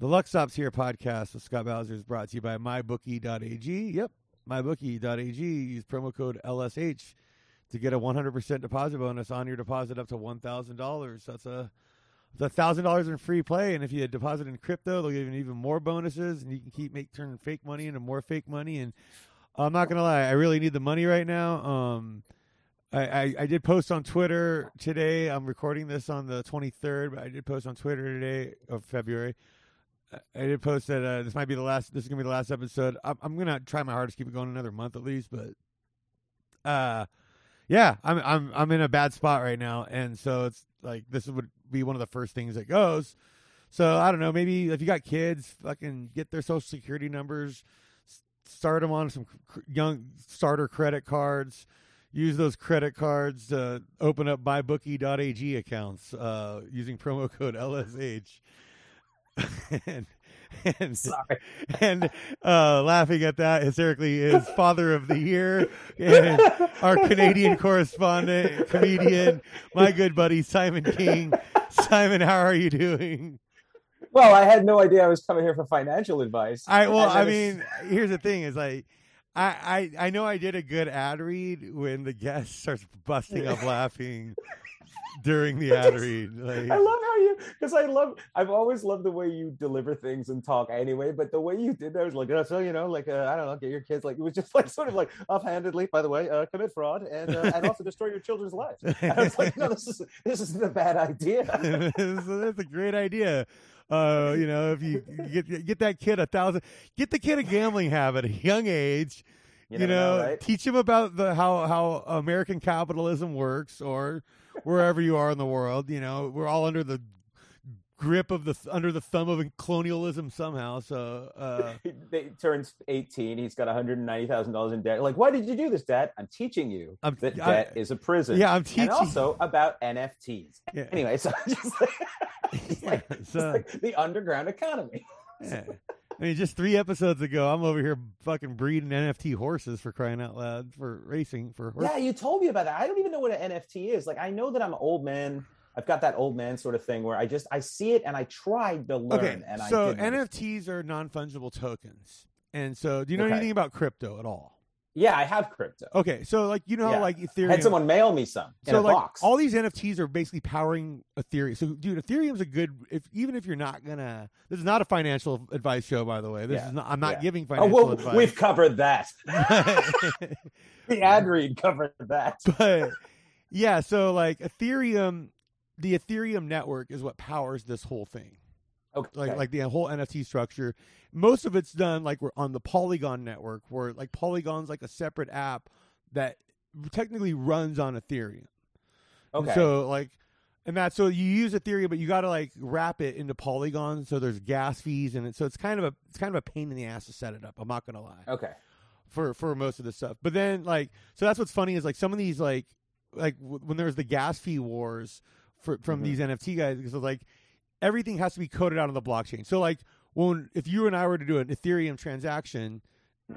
The Luck Stops Here podcast with Scott Bowser is brought to you by MyBookie.ag. Yep, MyBookie.ag. Use promo code LSH to get a 100% deposit bonus on your deposit up to $1,000. That's $1,000 in free play. And if you deposit in crypto, they'll give you even more bonuses. And you can keep turning fake money into more fake money. And I'm not going to lie, I really need the money right now. I did post on Twitter today. I'm recording this on the 23rd, but I did post on Twitter today of February. I did post that this is going to be the last episode. I'm going to try my hardest to keep it going another month at least, but yeah, I'm in a bad spot right now, and so it's like this would be one of the first things that goes. So I don't know, maybe if you got kids, fucking get their social security numbers, start them on some young starter credit cards, use those credit cards to open up mybookie.ag accounts using promo code LSH. and laughing at that hysterically is Father of the Year and our Canadian correspondent, comedian, my good buddy Simon King. Simon, how are you doing? Well, I had no idea I was coming here for financial advice. Here's the thing: is like I know I did a good ad read when the guest starts busting up laughing during the ad read. Like, I love how you, because I've always loved the way you deliver things and talk anyway, but the way you did that was like, I don't know, get your kids, like, it was just like sort of like offhandedly, by the way, commit fraud and also destroy your children's lives. And I was like, no, this isn't a bad idea. That's a great idea. If you get that kid get the kid a gambling habit at a young age, you know, right? Teach him about how American capitalism works, or wherever you are in the world. You know, we're all under the grip of under the thumb of colonialism somehow. So he turns 18, he's got $190,000 in debt. Like, why did you do this, Dad? I'm teaching you that debt is a prison. Yeah, I'm teaching. And also about NFTs. Yeah. Anyway, so just like the underground economy. Yeah. I mean, just 3 episodes ago, I'm over here fucking breeding NFT horses, for crying out loud, for racing for horses. Yeah, you told me about that. I don't even know what an NFT is. Like, I know that I'm an old man. I've got that old man sort of thing where I see it and I tried to learn. Okay, and so NFTs are non-fungible tokens. And so do you know anything about crypto at all? Yeah, I have crypto. Okay, so like, like Ethereum. I had someone mail me some in a box. All these NFTs are basically powering Ethereum. So, dude, Ethereum's a good, even if you're not going to, this is not a financial advice show, by the way. I'm not giving financial advice. We've covered that. The ad read covered that. But yeah, so like Ethereum, the Ethereum network is what powers this whole thing. Okay. Like the whole NFT structure. Most of it's done like we're on the Polygon network, where like Polygon's like a separate app that technically runs on Ethereum. Okay. And so like, so you use Ethereum, but you got to like wrap it into Polygon. So there's gas fees in it. So it's kind of a pain in the ass to set it up. I'm not gonna lie. Okay. For most of this stuff, but then like, so that's what's funny is like some of these like when there was the gas fee wars from these NFT guys, because it's like everything has to be coded out on the blockchain. So like if you and I were to do an Ethereum transaction,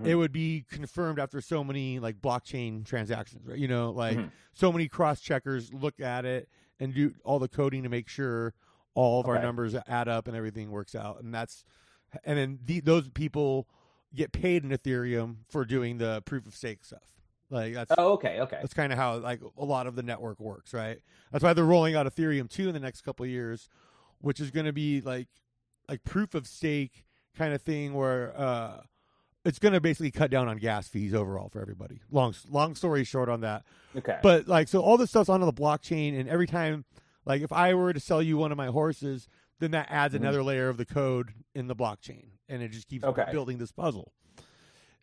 it would be confirmed after so many like blockchain transactions, right? You know, like so many cross checkers look at it and do all the coding to make sure all of our numbers add up and everything works out. And those people get paid in Ethereum for doing the proof of stake stuff. Like that's that's kind of how like a lot of the network works, right? That's why they're rolling out Ethereum 2 in the next couple of years, which is going to be like proof of stake kind of thing, where it's going to basically cut down on gas fees overall for everybody. Long story short on that. Okay. But like, so all this stuff's onto the blockchain, and every time, like if I were to sell you one of my horses, then that adds another layer of the code in the blockchain, and it just keeps building this puzzle.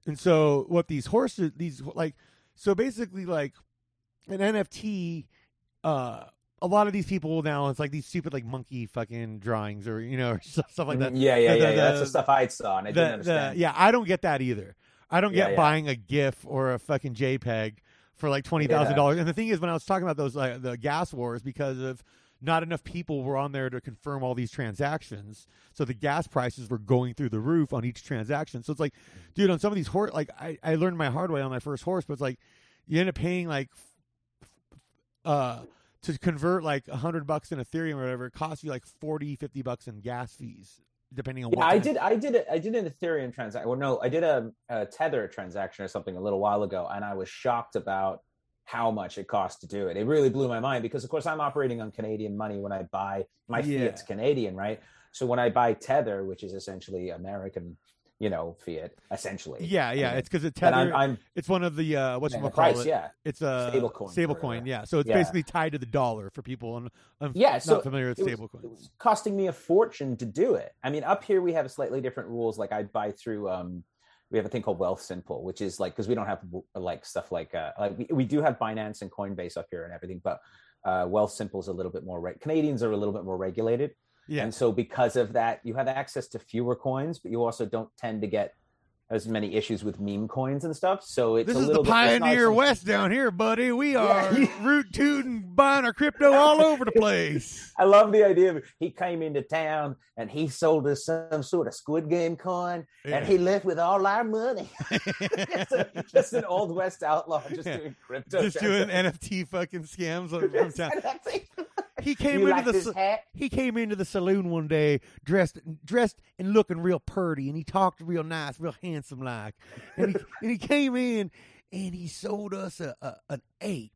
And so what basically an NFT, a lot of these people now, it's like these stupid like monkey fucking drawings or stuff like that. That's the stuff I saw and I didn't understand. I don't get that either. I don't get buying a GIF or a fucking JPEG for like $20,000. And the thing is, when I was talking about those like the gas wars, because of not enough people were on there to confirm all these transactions, so the gas prices were going through the roof on each transaction. So it's like, dude, on some of these horse, like I learned my hard way on my first horse, but it's like you end up paying like to convert like $100 in Ethereum or whatever, it costs you like $40-$50 in gas fees depending on what. Yeah, I did an Ethereum transaction. Well, no, I did a Tether transaction or something a little while ago, and I was shocked about how much it cost to do it. It really blew my mind because, of course, I'm operating on Canadian money when I buy my fiat's Canadian, right? So when I buy Tether, which is essentially American, you know, fiat, essentially. Yeah, yeah. I mean, it's because Tether, I'm, it's one of the whatchamacallit. Yeah, it's a stablecoin. Yeah, so it's basically tied to the dollar for people not familiar with stablecoins. It was costing me a fortune to do it. I mean, up here we have slightly different rules. Like I buy through. We have a thing called Wealthsimple, which is like, because we don't have like stuff like we do have Binance and Coinbase up here and everything, but Wealthsimple is a little bit more Canadians are a little bit more regulated. Yeah. And so because of that, you have access to fewer coins, but you also don't tend to get as many issues with meme coins and stuff. So it's this is the Pioneer West down here, buddy. We are root tooting, buying our crypto all over the place. I love the idea of he came into town and he sold us some sort of Squid Game coin and he left with all our money. Just an old West outlaw doing crypto. Just doing NFT fucking scams from town. He came into the saloon one day dressed and looking real purty, and he talked real nice, real handsome like. And he, and he came in and he sold us an ape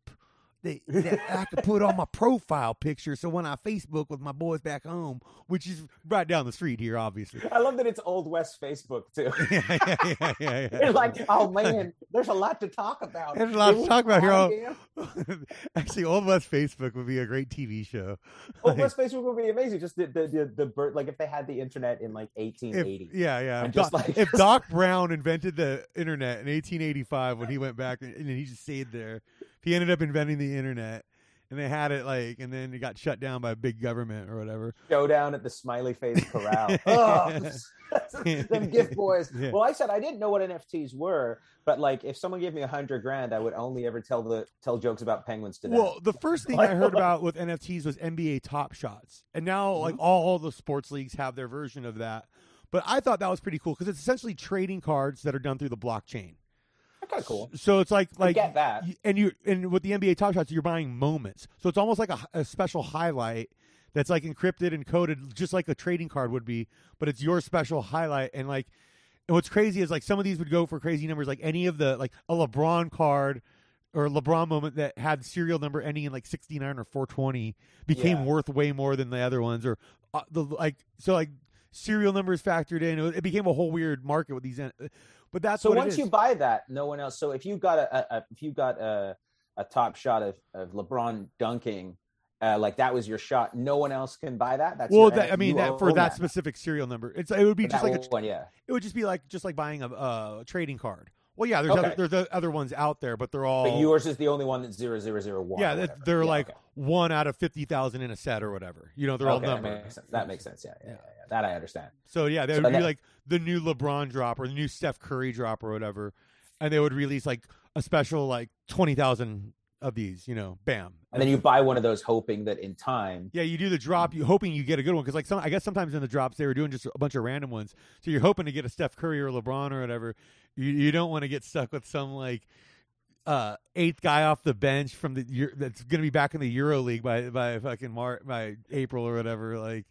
that I could put on my profile picture. So when I Facebook with my boys back home, which is right down the street here, obviously. I love that it's Old West Facebook too. Yeah. It's like, oh man, there's a lot to talk about. There's a lot to talk about here. Actually, Old West Facebook would be a great TV show. Old West Facebook would be amazing. Just the birth, like if they had the internet in like 1880. If Doc Brown invented the internet in 1885 when he went back and he just stayed there. He ended up inventing the internet, and they had it and then it got shut down by big government or whatever. Showdown at the Smiley Face Corral. Them gift boys. Yeah. Well, I said I didn't know what NFTs were, but like if someone gave me $100,000, I would only ever tell jokes about penguins to them. Well, the first thing I heard about with NFTs was NBA Top Shots, and now like all the sports leagues have their version of that. But I thought that was pretty cool because it's essentially trading cards that are done through the blockchain. Kind of cool. So it's like I get that. And with the NBA Top Shots, you're buying moments. So it's almost like a special highlight that's like encrypted and coded, just like a trading card would be. But it's your special highlight. And like, and what's crazy is like some of these would go for crazy numbers, like any of the like a LeBron card or a LeBron moment that had serial number ending in like 69 or 420 became worth way more than the other ones, or serial numbers factored in. It became a whole weird market with these. But that's so what once you buy that, no one else. So if you got a top shot of LeBron dunking, like that was your shot, no one else can buy that. That's that specific serial number, it would be just like one, it would just be like buying a trading card. Well, yeah, there's other ones out there, but they're all. But yours is the only one that's 0001. Yeah, they're one out of 50,000 in a set or whatever. You know, they're all numbers. That makes sense. Yeah. That I understand. So yeah, that would be like the new LeBron drop or the new Steph Curry drop or whatever, and they would release like a special like 20,000 of these. You know, bam. And then you buy one of those hoping that in time. Yeah, you do the drop, you hoping you get a good one because like I guess sometimes in the drops they were doing just a bunch of random ones, so you're hoping to get a Steph Curry or LeBron or whatever. You don't want to get stuck with some like eighth guy off the bench from that's going to be back in the Euro League by fucking by April or whatever. Like,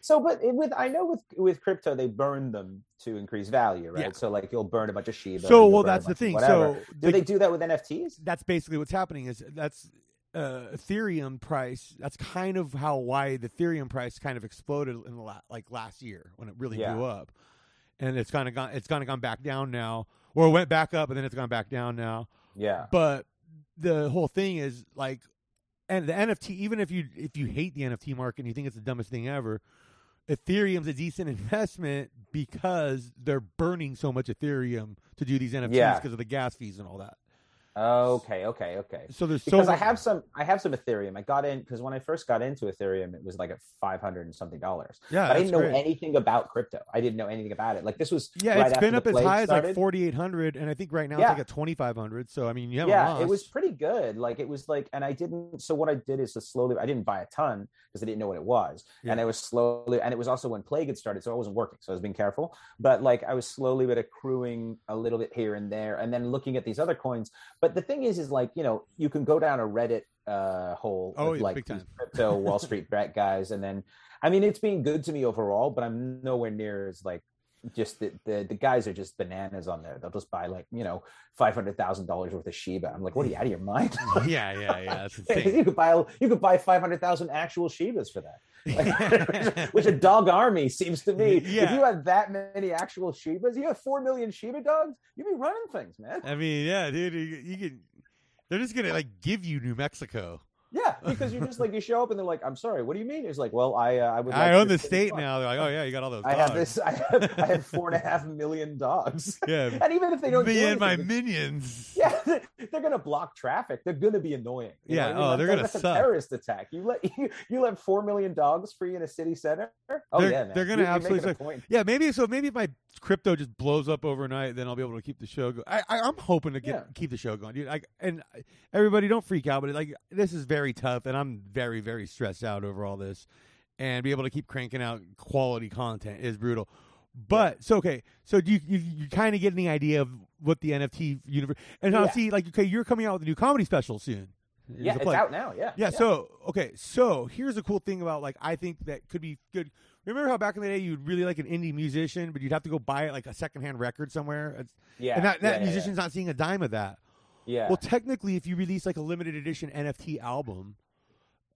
so, but with crypto they burn them to increase value, right? Yeah. So like you'll burn a bunch of Shiba. So that's the thing. So do they do that with NFTs? That's basically what's happening. Ethereum price. That's kind of why the Ethereum price kind of exploded in the last year when it really blew up. And it's kind of gone back down now, or it went back up and then it's gone back down now. Yeah. But the whole thing is like, and the NFT, even if you hate the NFT market and you think it's the dumbest thing ever, Ethereum's a decent investment because they're burning so much Ethereum to do these NFTs because of the gas fees and all that. Okay. So there's I have some Ethereum. I got in because when I first got into Ethereum, it was like at $500 and something. Yeah, but I didn't know anything about crypto. I didn't know anything about it. Like this was it's been up as high as like 4,800, and I think right now it's like at 2,500. So I mean, you haven't lost. It was pretty good. Like it was like, and I didn't. So what I did is just slowly. I didn't buy a ton because I didn't know what it was, and it was also when Plague had started, so I wasn't working, so I was being careful. But like I was slowly but accruing a little bit here and there, and then looking at these other coins. But the thing is like, you know, you can go down a Reddit hole with like these crypto Wall Street Brat guys. And then, I mean, it's been good to me overall, but I'm nowhere near as like, just the guys are just bananas on there. They'll just buy like, you know, $500,000 worth of Shiba. I'm like, what are you out of your mind? Yeah. That's insane. You could buy 500,000 actual Shibas for that, like, which a dog army seems to be. Yeah. If you had that many actual Shibas, you have 4 million Shiba dogs. You'd be running things, man. I mean, yeah, dude. You can. They're just gonna like give you New Mexico. Yeah, because you're just like, you show up and they're like, I'm sorry, what do you mean? It's like, well, I would. Like I own the state dogs. Now. They're like, oh yeah, you got all those dogs. I have 4.5 million dogs. Yeah. And even if they don't be in my minions. Yeah, they're going to block traffic. They're going to be annoying. Yeah, you know? They're going to suck. That's a terrorist attack. You let 4 million dogs free in a city center? Oh, yeah, man. They're going to absolutely suck. Yeah, maybe if my crypto just blows up overnight, then I'll be able to keep the show going. I'm hoping to keep the show going, dude. And everybody, don't freak out, but like this is very tough, and I'm very, very stressed out over all this, and be able to keep cranking out quality content is brutal. But so do you kind of get any idea of what the NFT universe? And I'll see, like, okay, you're coming out with a new comedy special soon. Yeah, it's out now. Yeah. So here's the cool thing about like I think that could be good. Remember how back in the day you'd really like an indie musician, but you'd have to go buy it like a secondhand record somewhere. And that musician's not seeing a dime of that. Yeah. Well, technically, if you release like a limited edition NFT album,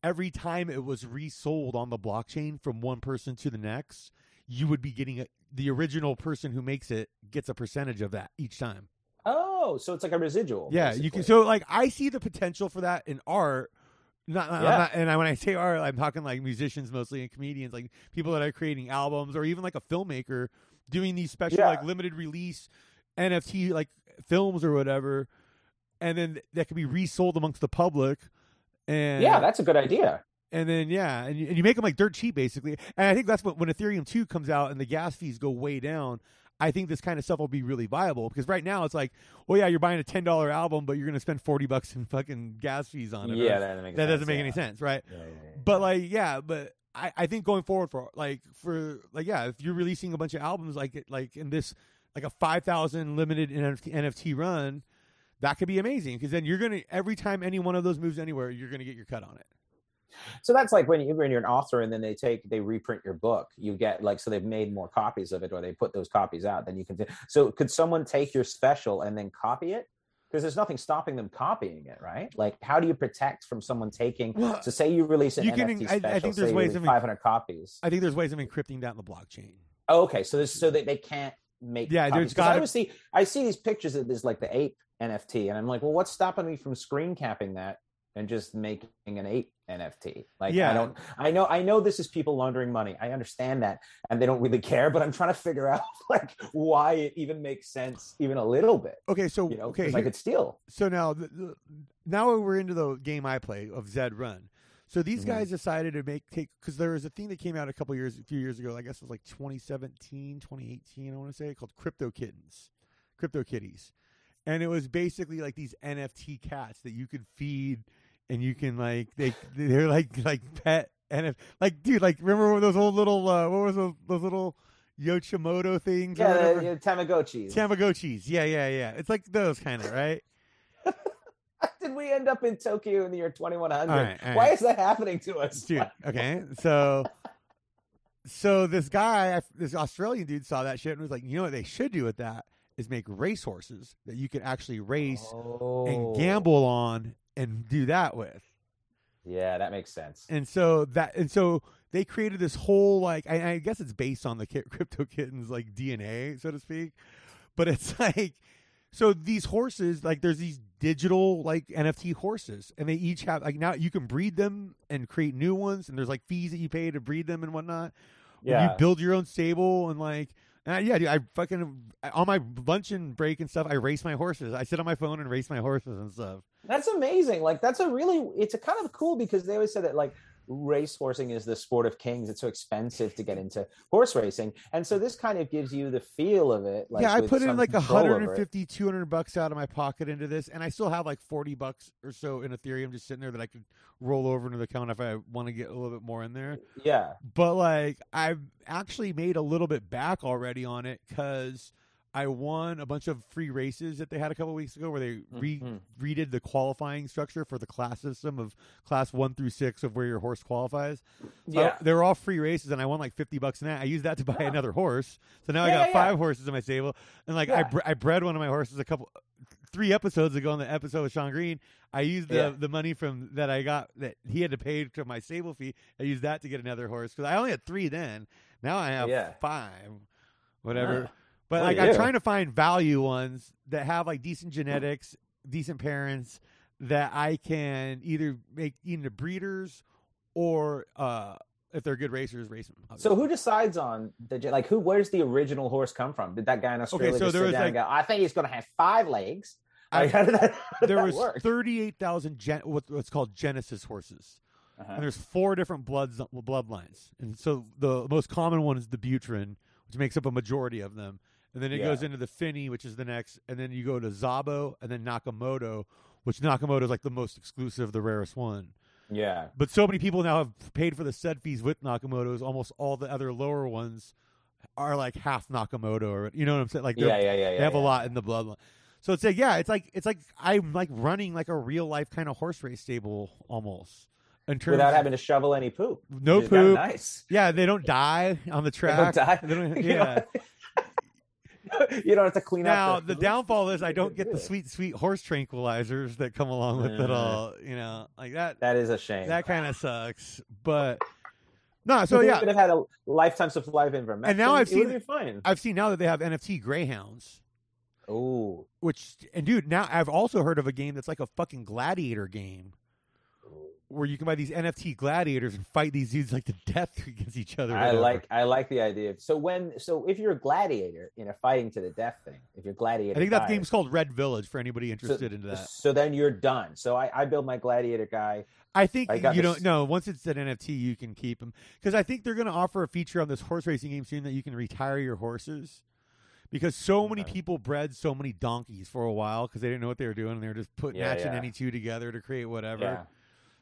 every time it was resold on the blockchain from one person to the next, you would be getting the original person who makes it gets a percentage of that each time. Oh, so it's like a residual. Yeah, basically. You can. So, like, I see the potential for that in art. When I say art, I'm talking like musicians mostly and comedians, like people that are creating albums, or even like a filmmaker doing these special like limited release NFT like films or whatever. And then that can be resold amongst the public. And yeah, that's a good idea. And then, and you make them like dirt cheap, basically. And I think that's when Ethereum 2 comes out and the gas fees go way down, I think this kind of stuff will be really viable. Because right now it's like, oh, yeah, you're buying a $10 album, but you're going to spend $40 in fucking gas fees on it. Yeah, that doesn't make any sense, right? Yeah. But like, but I think going forward if you're releasing a bunch of albums like in this, like a 5,000 limited NFT run, that could be amazing, because then you're going to, every time any one of those moves anywhere, you're going to get your cut on it. So that's like when you're an author and then they reprint your book, you get like, so they've made more copies of it, or they put those copies out, then you can, so could someone take your special and then copy it? Because there's nothing stopping them copying it, right? Like, how do you protect from someone taking, so say you release an NFT special, I think there's ways of 500 copies. I think there's ways of encrypting that in the blockchain. Oh, okay. So that they can't make copies. I see these pictures of this, like the ape NFT, and I'm like, well, what's stopping me from screen capping that and just making an ape NFT? Like, I know this is people laundering money. I understand that, and they don't really care. But I'm trying to figure out like why it even makes sense, even a little bit. Okay, so you know, because I could steal. So now, now we're into the game I play of Zed Run. So these guys decided to take, because there was a thing that came out a few years ago. I guess it was like 2017, 2018. I want to say, called Crypto Kitties. And it was basically like these NFT cats that you could feed, and you can like they're like pet NFT. Like, dude, like remember those old little what was those little Yoshimoto things? Yeah, Tamagotchis. Yeah. It's like those kind of, right? Did we end up in Tokyo in the year 2100? All right. Why is that happening to us, dude? Okay, so this guy, this Australian dude, saw that shit and was like, you know what they should do with that? Is make racehorses that you can actually race and gamble on and do that with. Yeah, that makes sense. And so they created this whole like, I guess it's based on the Crypto Kittens like DNA, so to speak. But it's like, so these horses, like there's these digital like NFT horses, and they each have like, now you can breed them and create new ones, and there's like fees that you pay to breed them and whatnot. Yeah, you build your own stable and like. Dude, I fucking, on my lunch and break and stuff, I race my horses. I sit on my phone and race my horses and stuff. That's amazing. Like, it's a kind of cool, because they always said that, like, race horsing is the sport of kings. It's so expensive to get into horse racing. And so this kind of gives you the feel of it. Like, yeah, I put in like $150, $200 out of my pocket into this, and I still have like $40 or so in Ethereum just sitting there that I could roll over into the account if I want to get a little bit more in there. Yeah. But like, I've actually made a little bit back already on it, because I won a bunch of free races that they had a couple of weeks ago where they redid the qualifying structure for the class system of class 1 through 6 of where your horse qualifies. So yeah. They were all free races, and I won like $50 in that. I used that to buy another horse. So now I got 5 horses in my stable. And like I bred one of my horses 3 episodes ago on the episode with Sean Green. I used the money from that I got that he had to pay to my stable fee. I used that to get another horse because I only had 3 then. Now I have 5, whatever. Yeah. But like I'm trying to find value ones that have like decent genetics, decent parents that I can either make into breeders or if they're good racers, race them. Obviously. So who decides on the like who? Where's the original horse come from? Did that guy in Australia just sit down and go, I think he's going to have 5 legs? Like, how did that work? 38,000 what's called Genesis horses. Uh-huh. And there's 4 different bloodlines, and so the most common one is the Buterin, which makes up a majority of them. And then it goes into the Finney, which is the next. And then you go to Zabo and then Nakamoto, which Nakamoto is like the most exclusive, the rarest one. Yeah. But so many people now have paid for the said fees with Nakamotos. Almost all the other lower ones are like half Nakamoto. Or, you know what I'm saying? Like they have a lot in the bloodline. So it's like, it's like I'm like running like a real life kind of horse race stable almost. Without having to shovel any poop. No poop. Nice. Yeah, they don't die on the track. They don't die. Yeah. You don't have to clean up. Now, the downfall is I don't get the sweet, sweet horse tranquilizers that come along with it all. You know, like that. That is a shame. That kind of sucks. But no, so you could have had a lifetime supply of information. And now I've seen now that they have NFT greyhounds. Oh. Now I've also heard of a game that's like a fucking gladiator game, where you can buy these NFT gladiators and fight these dudes like to death against each other. I like the idea. So if you're a gladiator in a fighting to the death thing, I think that game's called Red Village for anybody interested into that. So then you're done. So I build my gladiator guy. I think once it's an NFT, you can keep them. Because I think they're going to offer a feature on this horse racing game soon that you can retire your horses. Because so many people bred so many donkeys for a while because they didn't know what they were doing. And they were just matching any two together to create whatever. Yeah.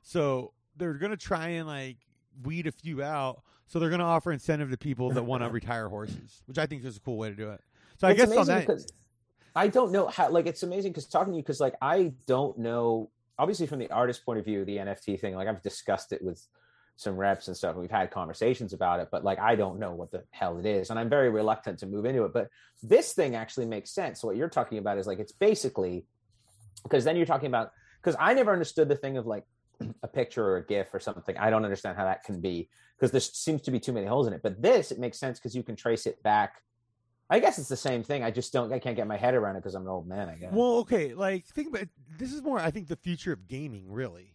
So they're going to try and like weed a few out. So they're going to offer incentive to people that want to retire horses, which I think is a cool way to do it. So it's I don't know how, like, it's amazing because talking to you, because like, I don't know, obviously from the artist point of view, the NFT thing, like I've discussed it with some reps and stuff. And we've had conversations about it, but like, I don't know what the hell it is. And I'm very reluctant to move into it, but this thing actually makes sense. So what you're talking about is like, it's basically, because then you're talking about, because I never understood the thing of like, a picture or a GIF or something. I don't understand how that can be because there seems to be too many holes in it. But this, it makes sense because you can trace it back. I guess it's the same thing. I can't get my head around it because I'm an old man, I guess. Well, okay. Like, think about it. This is more, I think, the future of gaming, really.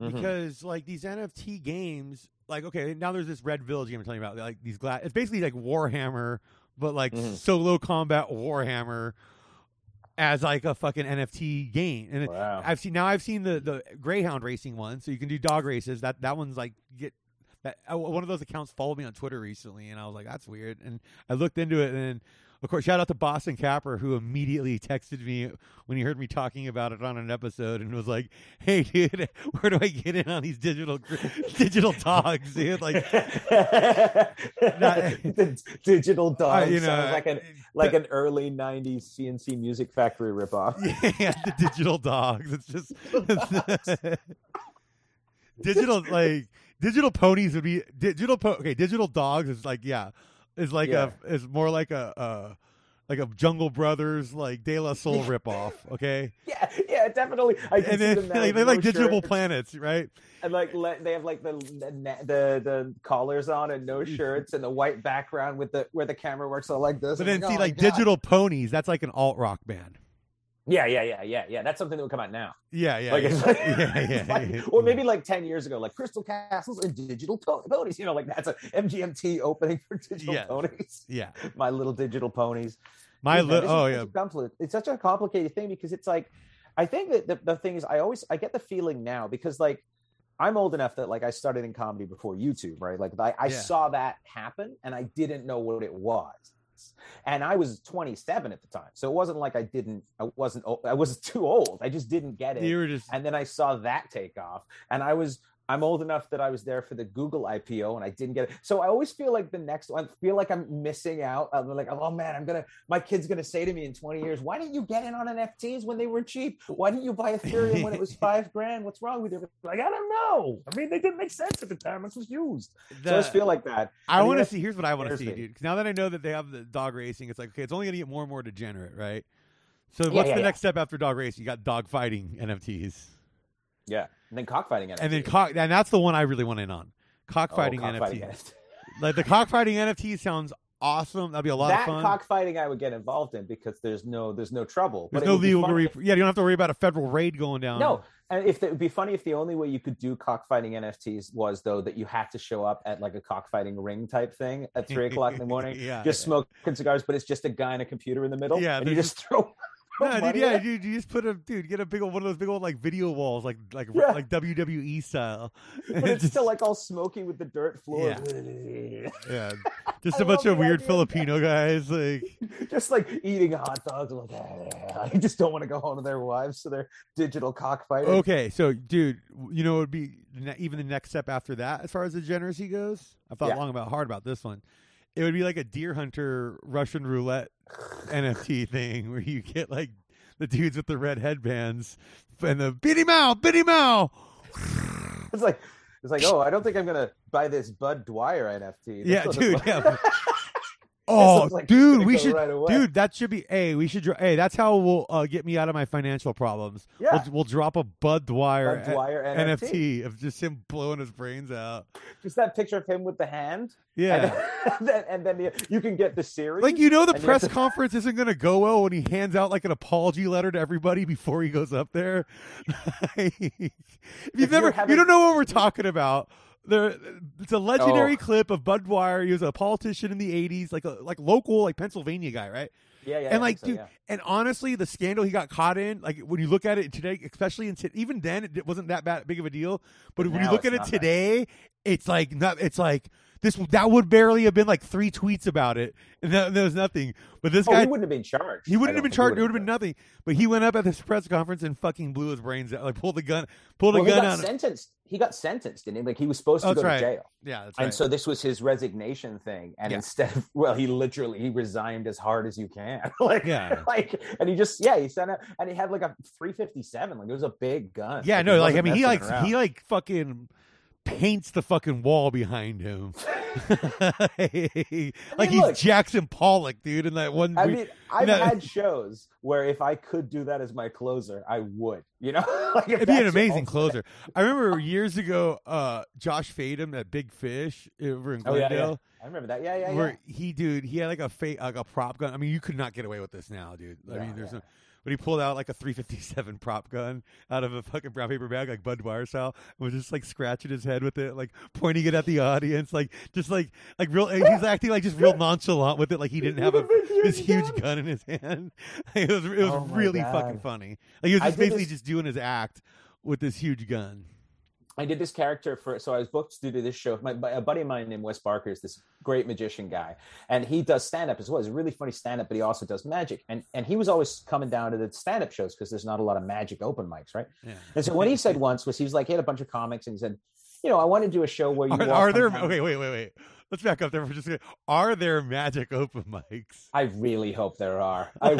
Mm-hmm. Because, like, these NFT games, like, okay, now there's this Red Village game I'm telling you about. Like, these it's basically like Warhammer, but like solo combat Warhammer. As like a fucking NFT game. And I've seen the greyhound racing one. So you can do dog races. That one's like one of those accounts followed me on Twitter recently. And I was like, that's weird. And I looked into it. And then, of course, shout out to Boston Capper, who immediately texted me when he heard me talking about it on an episode and was like, hey, dude, where do I get in on these digital dogs, dude? Like, the digital dogs sounds like an early 90s CNC Music Factory ripoff. Yeah, the digital dogs. It's just digital, like, digital ponies would be digital. Okay, digital dogs is like, yeah. It's more like a Jungle Brothers, like De La Soul ripoff, okay? Yeah, definitely. I can see them now. They're like Digital Planets, right? And like they have like the collars on and no shirts and the white background with where the camera works all like this. But then Digital Ponies, that's like an alt rock band. Yeah. That's something that would come out now. Or maybe like 10 years ago, like Crystal Castles and Digital Ponies. You know, like that's a MGMT opening for Digital Ponies. Yeah, My Little Digital Ponies. It's such a complicated thing because it's like, I think that the thing is, I get the feeling now because like I'm old enough that like I started in comedy before YouTube, right? Like I saw that happen and I didn't know what it was. And I was 27 at the time, so it wasn't like I wasn't too old. I just didn't get it. And then I saw that take off, and I was I'm old enough that I was there for the Google IPO and I didn't get it. So I always feel like the next one, I feel like I'm missing out. I'm like, oh man, my kid's going to say to me in 20 years, why didn't you get in on NFTs when they were cheap? Why didn't you buy Ethereum when it was $5,000? What's wrong with you? Like, I don't know. I mean, they didn't make sense at the time. This was used. So I just feel like that. I want to see, here's what I want to see, dude. Now that I know that they have the dog racing, it's like, okay, it's only going to get more and more degenerate, right? So what's the next step after dog racing? You got dog fighting NFTs. Yeah, and then cockfighting NFTs. And that's the one I really want in on. Cockfighting NFTs. Like the cockfighting NFT sounds awesome. That'd be a lot of fun. That cockfighting I would get involved in because there's no trouble. There's no legal grief. Yeah, you don't have to worry about a federal raid going down. No. And if it would be funny if the only way you could do cockfighting NFTs was though that you had to show up at like a cockfighting ring type thing at 3:00 in the morning, smoking cigars, but it's just a guy and a computer in the middle. Yeah, and you just throw. No, dude, you just get a big old, one of those big old like video walls, like WWE style. But it's still like all smoky with the dirt floor. Yeah, yeah. Just a bunch of weird Filipino guys, like just like eating hot dogs. I'm like, I just don't want to go home to their wives, so they're digital cockfighting. Okay, so dude, you know, it would be even the next step after that, as far as the degeneracy goes. I thought hard about this one. It would be like a deer hunter Russian roulette NFT thing where you get like the dudes with the red headbands and the biddy mao. It's like, oh, I don't think I'm gonna buy this Bud Dwyer NFT. This that's how we'll get me out of my financial problems. Yeah. We'll drop a Bud Dwyer NFT of just him blowing his brains out. Just that picture of him with the hand. Yeah. And then you can get the series. Like, you know, the press conference isn't going to go well when he hands out like an apology letter to everybody before he goes up there. You don't know what we're talking about. It's a legendary clip of Bud Dwyer. He was a politician in the 80s, like local, like Pennsylvania guy, right? Yeah, yeah. And like, and honestly, the scandal he got caught in, like when you look at it today, especially even then, it wasn't that big of a deal. But when you look at it today, that would barely have been like 3 tweets about it, and there was nothing. But this guy, he wouldn't have been charged. It would have been nothing. But he went up at this press conference and fucking blew his brains out. Like pulled a gun out. He got sentenced, didn't he? Like, he was supposed to go to jail. Yeah, that's right. And so this was his resignation thing. And instead, he resigned as hard as you can. And he sent out, and he had like a .357. Like, it was a big gun. Yeah, he fucking paints the fucking wall behind him. He's Jackson Pollock, dude. In that one, I've had shows where if I could do that as my closer, I would. You know, it'd be an amazing closer. I remember years ago, Josh Fadem at Big Fish over in Glendale. I remember that. Yeah. Where he had like a prop gun. I mean, you could not get away with this now, dude. I mean, there's no. But he pulled out like a .357 prop gun out of a fucking brown paper bag, like Bud Dwyer style, and was just like scratching his head with it, like pointing it at the audience, he's acting like just real nonchalant with it, like he didn't have this huge gun in his hand. Like, it was really fucking funny. Like, he was just basically just doing his act with this huge gun. I did this character so I was booked to do this show. A buddy of mine named Wes Barker is this great magician guy, and he does stand-up as well. He's a really funny stand-up, but he also does magic. And he was always coming down to the stand-up shows because there's not a lot of magic open mics, right? Yeah. And so what he said once was, he had a bunch of comics, and he said, you know, I want to do a show where you wait. Let's back up there for just a second. Are there magic open mics? I really hope there are. Like,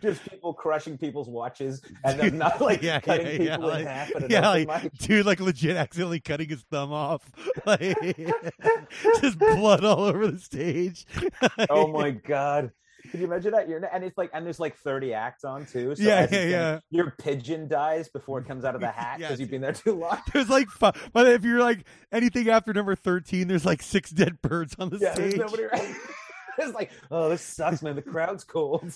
just people crushing people's watches and then not like cutting people in half. Dude, like legit accidentally cutting his thumb off. Like, just blood all over the stage. Oh my God. Could you imagine that? And there's like 30 acts on too. So your pigeon dies before it comes out of the hat because you've been there too long. There's like five, but if you're like anything after number 13, there's like 6 dead birds on the stage. There's nobody right. It's like, oh, this sucks, man. The crowd's cold.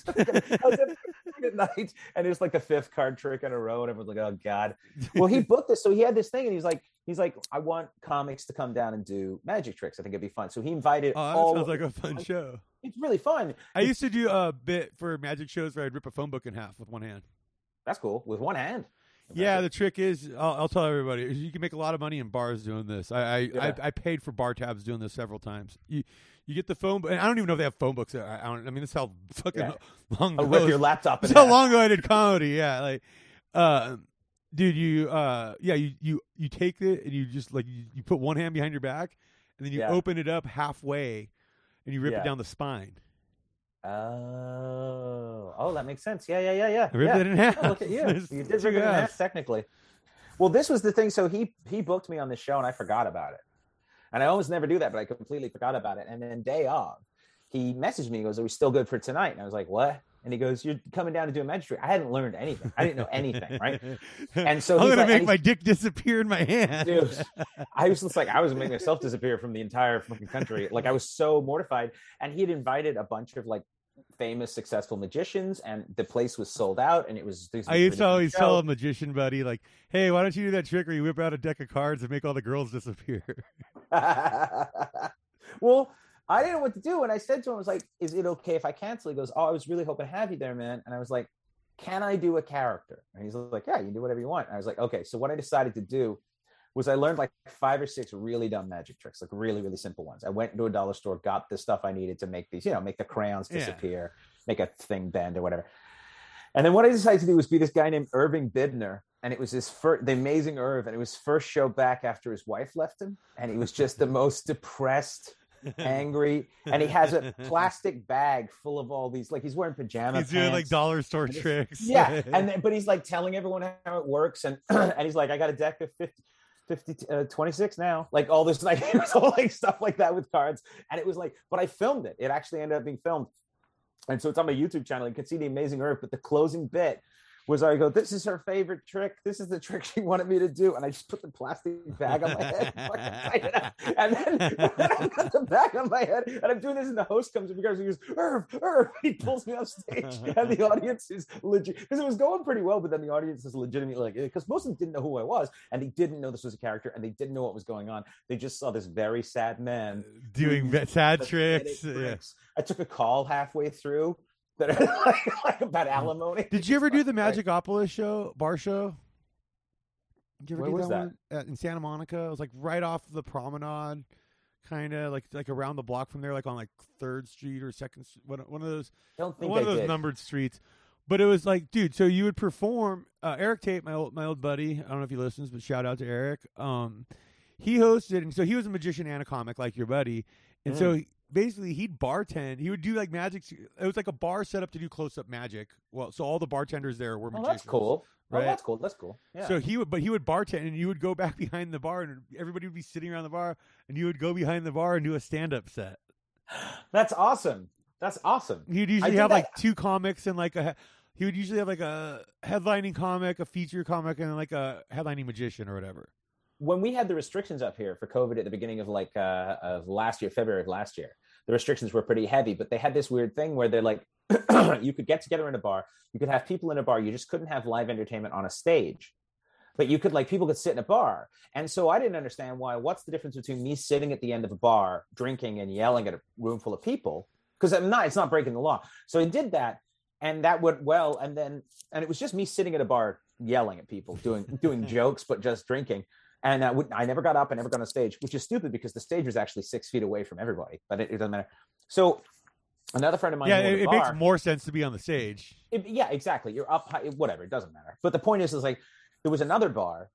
At night, and it's like the 5th card trick in a row, and everyone's like, oh God. Well, he booked this, so he had this thing, and he's like, I want comics to come down and do magic tricks. I think it'd be fun. So he invited. Oh, that sounds like a fun show. It's really fun. I used to do a bit for magic shows where I'd rip a phone book in half with one hand. That's cool. With one hand. Yeah, the trick is, I'll tell everybody, you can make a lot of money in bars doing this. I paid for bar tabs doing this several times. You get the phone, and I don't even know if they have phone books. That's how fucking long ago. With your laptop. That's how long ago I did comedy. Yeah, like Dude, you take it and you just like you put one hand behind your back and then you open it up halfway and you rip it down the spine. Oh, that makes sense. Yeah. I ripped it in half. Oh, look at you. You did rip it in half technically. Well, this was the thing. So he booked me on this show and I forgot about it. And I almost never do that, but I completely forgot about it. And then day off, he messaged me. He goes, "Are we still good for tonight?" And I was like, "What?" And he goes, "You're coming down to do a magistrate." I hadn't learned anything. I didn't know anything, right? And so I'm going to make my dick disappear in my hand. Dude, I was just like, I was making myself disappear from the entire fucking country. Like, I was so mortified. And he had invited a bunch of, like, famous, successful magicians, and the place was sold out, and it was... I used to always tell a magician buddy, like, "Hey, why don't you do that trick where you whip out a deck of cards and make all the girls disappear?" Well... I didn't know what to do. And I said to him, I was like, "Is it okay if I cancel?" He goes, "Oh, I was really hoping to have you there, man." And I was like, "Can I do a character?" And he's like, "Yeah, you can do whatever you want." And I was like, okay. So what I decided to do was I learned like 5 or 6 really dumb magic tricks, like really, really simple ones. I went into a dollar store, got the stuff I needed to make these, you know, make the crayons disappear, make a thing bend or whatever. And then what I decided to do was be this guy named Irving Bibner. And it was his first, the amazing Irv. And it was his first show back after his wife left him. And he was just the most depressed, angry, and he has a plastic bag full of all these, like, he's wearing pajama pants. He's doing like dollar store tricks. And then, but he's like telling everyone how it works, and and he's like, "I got a deck of 26 now," like all this, like it was all like stuff like that with cards. And it was like, but I filmed it. It actually ended up being filmed, and so it's on my YouTube channel. You can see the amazing Earth. But the closing bit was I go, "This is her favorite trick. This is the trick she wanted me to do." And I just put the plastic bag on my head and then I got the bag on my head. And I'm doing this, and the host comes and he goes, Irv. He pulls me off stage. And the audience is legit, because it was going pretty well, but then the audience is legitimately like, because most of them didn't know who I was, and they didn't know this was a character, and they didn't know what was going on. They just saw this very sad man doing sad tricks. Yeah. I took a call halfway through that are like about alimony. Did you ever do the Magicopolis bar show? Did you ever do that one? In Santa Monica? It was like right off the promenade, kind of like around the block from there, like on like 3rd Street or 2nd Street, one of those, I don't think numbered streets. But it was like, dude, so you would perform, Eric Tate, my old buddy, I don't know if he listens, but shout out to Eric. He hosted, and so he was a magician and a comic like your buddy. And so basically, he'd bartend. He would do like magic. It was like a bar set up to do close-up magic. Well, so all the bartenders there were magicians. That's cool. Right? That's cool. Yeah. So he would bartend, and you would go back behind the bar, and everybody would be sitting around the bar, and you would go behind the bar and do a stand-up set. That's awesome. He'd usually have like 2 comics and like a. He would usually have like a headlining comic, a feature comic, and like a headlining magician or whatever. When we had the restrictions up here for COVID at the beginning of like of last year, February of last year, the restrictions were pretty heavy, but they had this weird thing where they're like, you could get together in a bar, you could have people in a bar, you just couldn't have live entertainment on a stage, but you could, like, people could sit in a bar. And so I didn't understand what's the difference between me sitting at the end of a bar, drinking and yelling at a room full of people, because it's not breaking the law. So I did that, and that went well. And it was just me sitting at a bar, yelling at people, doing jokes, but just drinking. And I never got up. I never got on stage, which is stupid because the stage was actually 6 feet away from everybody. But it doesn't matter. So another friend of mine. Yeah, it makes more sense to be on the stage. Exactly. You're up high, whatever. It doesn't matter. But the point is like there was another bar,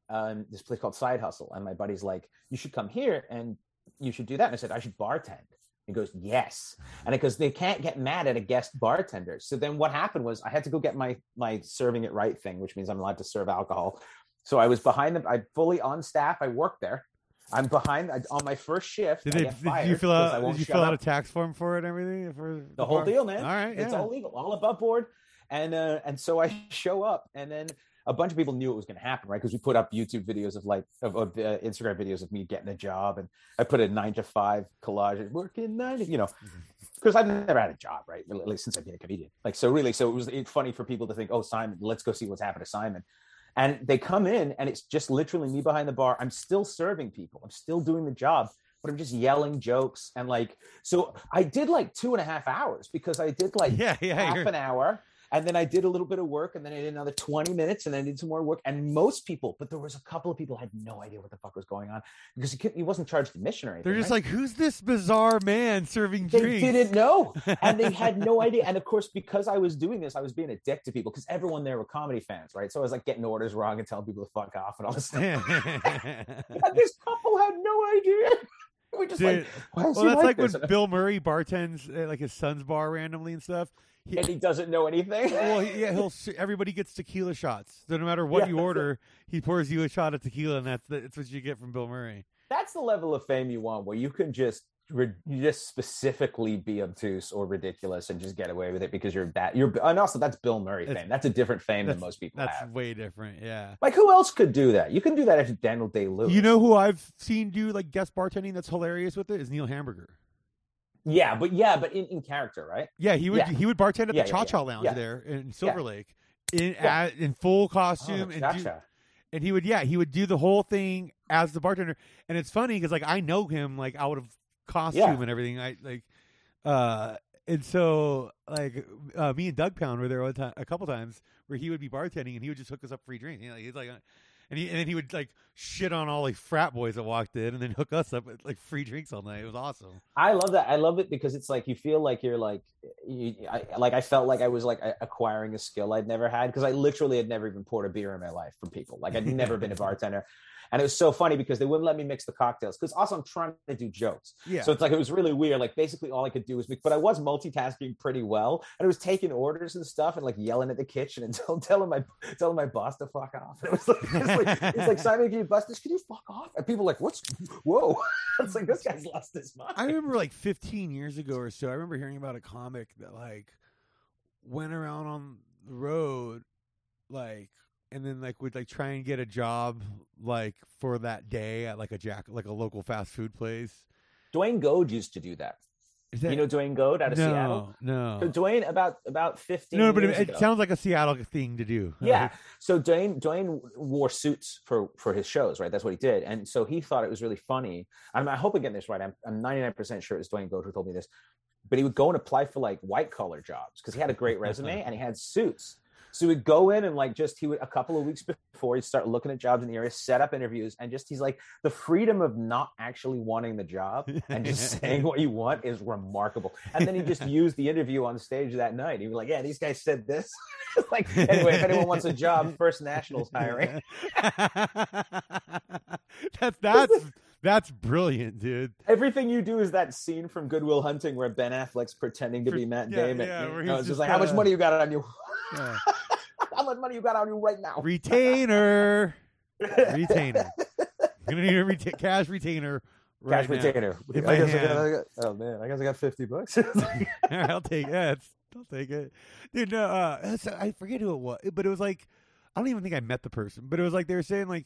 this place called Side Hustle. And my buddy's like, "You should come here and you should do that." And I said, "I should bartend." He goes, "Yes." And it goes, "They can't get mad at a guest bartender." So then what happened was I had to go get my serving it right thing, which means I'm allowed to serve alcohol. So I was behind them. I'm fully on staff. I worked there. I'm behind on my first shift. Did you fill out a tax form for it and everything? For the whole deal, man. All right. It's all legal, all above board. And so I show up, and then a bunch of people knew it was going to happen, right? Because we put up YouTube videos of Instagram videos of me getting a job. And I put a 9-to-5 collage, working 9, you know, because I've never had a job, right? At least since I've been a comedian. So it was funny for people to think, "Oh, Simon, let's go see what's happened to Simon." And they come in, and it's just literally me behind the bar. I'm still serving people. I'm still doing the job, but I'm just yelling jokes. And so I did like 2.5 hours because I did half an hour. And then I did a little bit of work, and then I did another 20 minutes, and then I did some more work. And most people, but there was a couple of people had no idea what the fuck was going on, because he wasn't charged admission or anything. They're just like, who's this bizarre man serving drinks? They didn't know. And they had no idea. And of course, because I was doing this, I was being a dick to people, because everyone there were comedy fans, right? So I was like getting orders wrong and telling people to fuck off and all this stuff. And this couple had no idea. We just Dude. Like, why is well, he that's like when Bill Murray bartends at like his son's bar randomly and stuff. And he doesn't know anything. Well, yeah, everybody gets tequila shots. So no matter what you order, he pours you a shot of tequila, and that's what you get from Bill Murray. That's the level of fame you want, where you can just specifically be obtuse or ridiculous and just get away with it because you're that. And also that's Bill Murray fame. That's a different fame than most people have. That's way different, yeah. Like, who else could do that? You can do that after Daniel Day-Lewis. You know who I've seen do like guest bartending that's hilarious with it is Neil Hamburger. Yeah, but in character, right? Yeah, he would bartend at the Cha-Cha Lounge there in Silver Lake in full costume, and he would do the whole thing as the bartender. And it's funny because like I know him like out of costume and everything. And so me and Doug Pound were there a couple times where he would be bartending and he would just hook us up free drinks. You know, he's like. And then he would like shit on all the frat boys that walked in, and then hook us up with like free drinks all night. It was awesome. I love that. I love it because it's like you feel like you're like I felt like I was like acquiring a skill I'd never had, because I literally had never even poured a beer in my life for people. Like I'd never been a bartender, and it was so funny because they wouldn't let me mix the cocktails because also I'm trying to do jokes. Yeah. So it's like it was really weird. Like basically all I could do was mix, but I was multitasking pretty well, and I was taking orders and stuff and like yelling at the kitchen and telling my boss to fuck off. It was like. It's like Simon King Bustis, can you fuck off? And people are like, whoa. It's like, this guy's lost his mind. I remember like 15 years ago or so, I remember hearing about a comic that like went around on the road, like, and then like would like try and get a job like for that day at like a local fast food place. Dwayne Goad used to do that. You know Dwayne Goad out of Seattle? No. So Dwayne about 15 years ago. No, but it sounds like a Seattle thing to do. Yeah. So Dwayne wore suits for his shows, right? That's what he did. And so he thought it was really funny. I hope I'm getting this right. I'm 99% sure it was Dwayne Goad who told me this. But he would go and apply for like white collar jobs because he had a great resume and he had suits. So he would go in and like a couple of weeks before he'd start looking at jobs in the area, set up interviews, and he's like, the freedom of not actually wanting the job and just saying what you want is remarkable. And then he just used the interview on stage that night. He was like, yeah, these guys said this. Like, anyway, if anyone wants a job, First National's hiring. That's brilliant, dude. Everything you do is that scene from Good Will Hunting where Ben Affleck's pretending to be Matt Damon. Yeah, where he's just like, how much money you got on you? Yeah. How much money you got on you right now? Retainer. I'm gonna need a cash retainer. Right, cash retainer. Oh man, I guess I got $50. I'll take that. I'll take it, dude. No, I forget who it was, but it was like I don't even think I met the person, but it was like they were saying like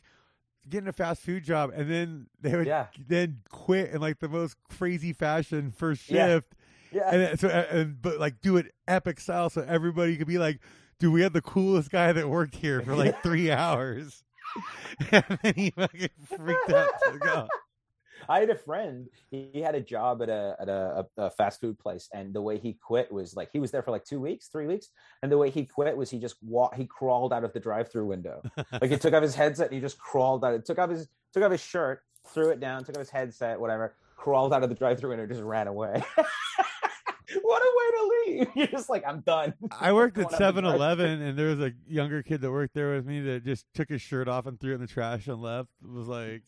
getting a fast food job, and then they would then quit in like the most crazy fashion first shift. Yeah. Yeah, but like do it epic style so everybody could be like, dude, we had the coolest guy that worked here for like 3 hours. And then he fucking freaked out to go. I had a friend, he had a job at a fast food place, and the way he quit was like, he was there for like 3 weeks, and the way he quit was he just crawled out of the drive-thru window. Like he took off his headset and he just crawled out. He took off his shirt, threw it down, took off his headset, whatever, crawled out of the drive-thru window and just ran away. What a way to leave. You're just like, I'm done. I worked at 7-Eleven, and there was a younger kid that worked there with me that just took his shirt off and threw it in the trash and left. It was like,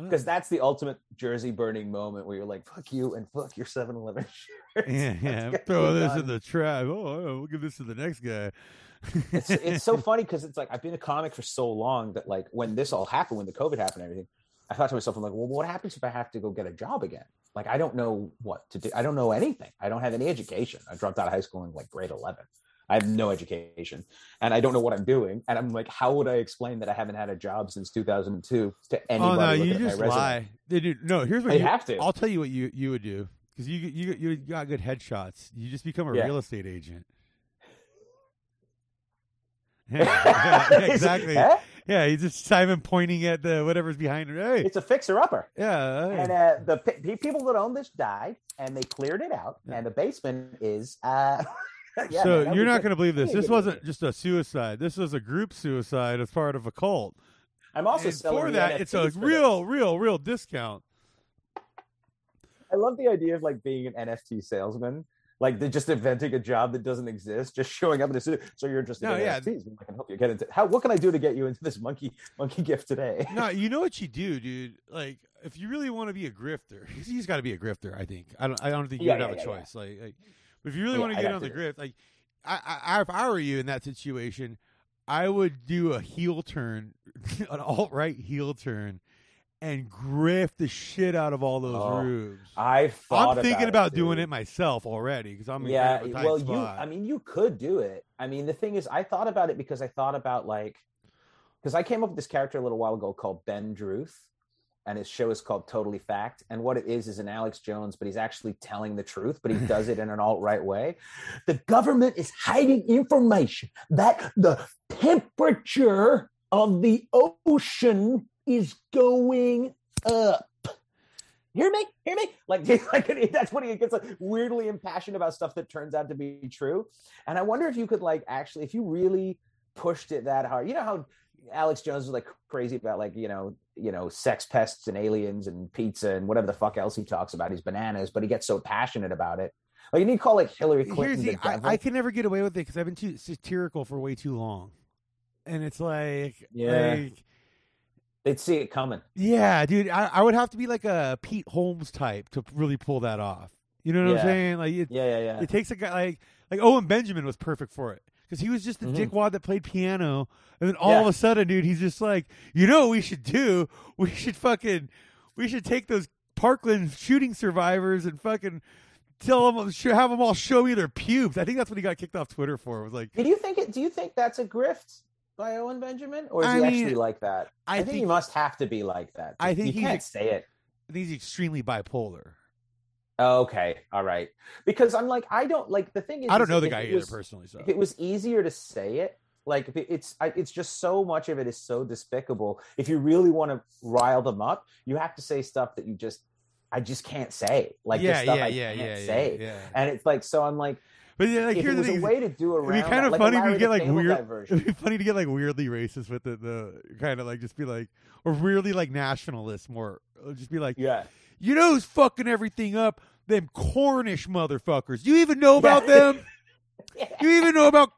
because that's the ultimate jersey burning moment where you're like, fuck you and fuck your 7-Eleven shirt. Yeah. Throw this in the trash. Oh, we'll give this to the next guy. It's so funny because it's like, I've been a comic for so long that like when this all happened, when the COVID happened and everything, I thought to myself, I'm like, well, what happens if I have to go get a job again? Like, I don't know what to do. I don't know anything. I don't have any education. I dropped out of high school in like grade 11. I have no education and I don't know what I'm doing. And I'm like, how would I explain that I haven't had a job since 2002 to anybody? Oh, no, you just lie. Dude, no, here's what I'll tell you what you would do. Cause you got good headshots. You just become a real estate agent. Yeah, exactly. Yeah, he's just Simon pointing at the whatever's behind him. Hey. It's a fixer-upper. Yeah. Hey. And the people that owned this died, and they cleared it out. Yeah. And the basement is Yeah, so man, you're not going to believe this. This wasn't just a suicide. This was a group suicide as part of a cult. I'm also and selling for that. It's a real discount. I love the idea of like being an NFT salesman, like they're just inventing a job that doesn't exist, just showing up in a suit. So you're just NFTs. I can help you get into how. What can I do to get you into this monkey gift today? No, you know what you do, dude. Like if you really want to be a grifter, you just got to be a grifter. I think I don't think you would have a choice. Yeah. Like if you really want to get on the grift, like if I were you in that situation, I would do a heel turn, an alt-right heel turn, and grift the shit out of all those rubes. I'm thinking about doing it myself already because I'm in a tight spot. You could do it. I mean, the thing is, I thought about it because I thought about because I came up with this character a little while ago called Ben Druth, and his show is called Totally Fact. And what it is an Alex Jones, but he's actually telling the truth, but he does it in an alt-right way. The government is hiding information that the temperature of the ocean is going up. Hear me? Like that's when he gets like weirdly impassioned about stuff that turns out to be true. And I wonder if you could actually, if you really pushed it that hard, you know how Alex Jones was crazy about sex, pests and aliens and pizza and whatever the fuck else he talks about. He's bananas, but he gets so passionate about it. You need to call Hillary Clinton. I can never get away with it because I've been too satirical for way too long, and it's they'd see it coming. Yeah, dude, I would have to be like a Pete Holmes type to really pull that off. You know what I'm saying? It takes a guy like Owen Benjamin was perfect for it. Because he was just the dickwad that played piano. And then all of a sudden, dude, he's just like, you know what we should do? We should take those Parkland shooting survivors and fucking tell them, have them all show me their pubes. I think that's what he got kicked off Twitter for. It was like, do you think that's a grift by Owen Benjamin? Or is he actually like that? I think he must have to be like that. I think he can't say it. I think he's extremely bipolar. Okay. All right. Because I'm the thing is, I don't know the guy either personally. So if it was easier to say it, it's just so much of it is so despicable. If you really want to rile them up, you have to say stuff that I just can't say. Like this stuff I can't say. Yeah. And it's so I'm like, but yeah, here's the way to do around. It'd be kind of funny if we get weird. It'd be funny to get weirdly racist with the kind of just be or weirdly nationalist more. Just be you know who's fucking everything up? Them Cornish motherfuckers. Do you even know about them? Yeah. You even know about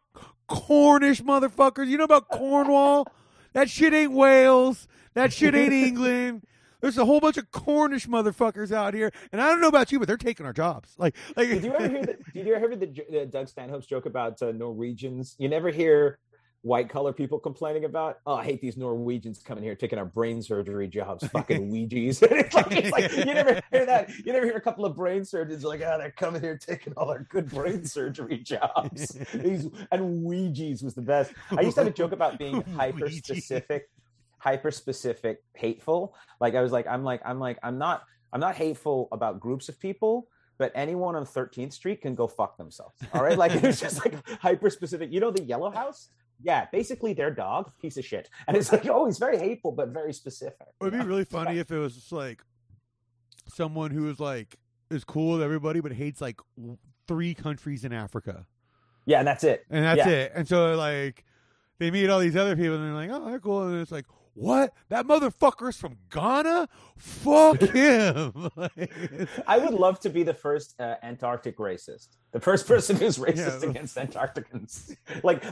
Cornish motherfuckers? You know about Cornwall? That shit ain't Wales. That shit ain't England. There's a whole bunch of Cornish motherfuckers out here, and I don't know about you, but they're taking our jobs. Did you ever hear the Doug Stanhope's joke about Norwegians? You never hear white collar people complaining about, oh, I hate these Norwegians coming here taking our brain surgery jobs, fucking Ouija's. it's like you never hear that. You never hear a couple of brain surgeons they're coming here taking all our good brain surgery jobs. And Ouija's was the best. I used to have a joke about being hyper specific, hateful. I'm not hateful about groups of people, but anyone on 13th Street can go fuck themselves. All right, it's just hyper specific. You know the Yellow House? Yeah, basically their dog, piece of shit. And it's he's very hateful, but very specific. It would be really funny if it was just someone who is is cool with everybody, but hates three countries in Africa. Yeah, and that's it. And so they meet all these other people and they're like, oh, they're cool. And it's like, what? That motherfucker's from Ghana? Fuck him. I would love to be the first Antarctic racist. The first person who's racist against Antarcticans.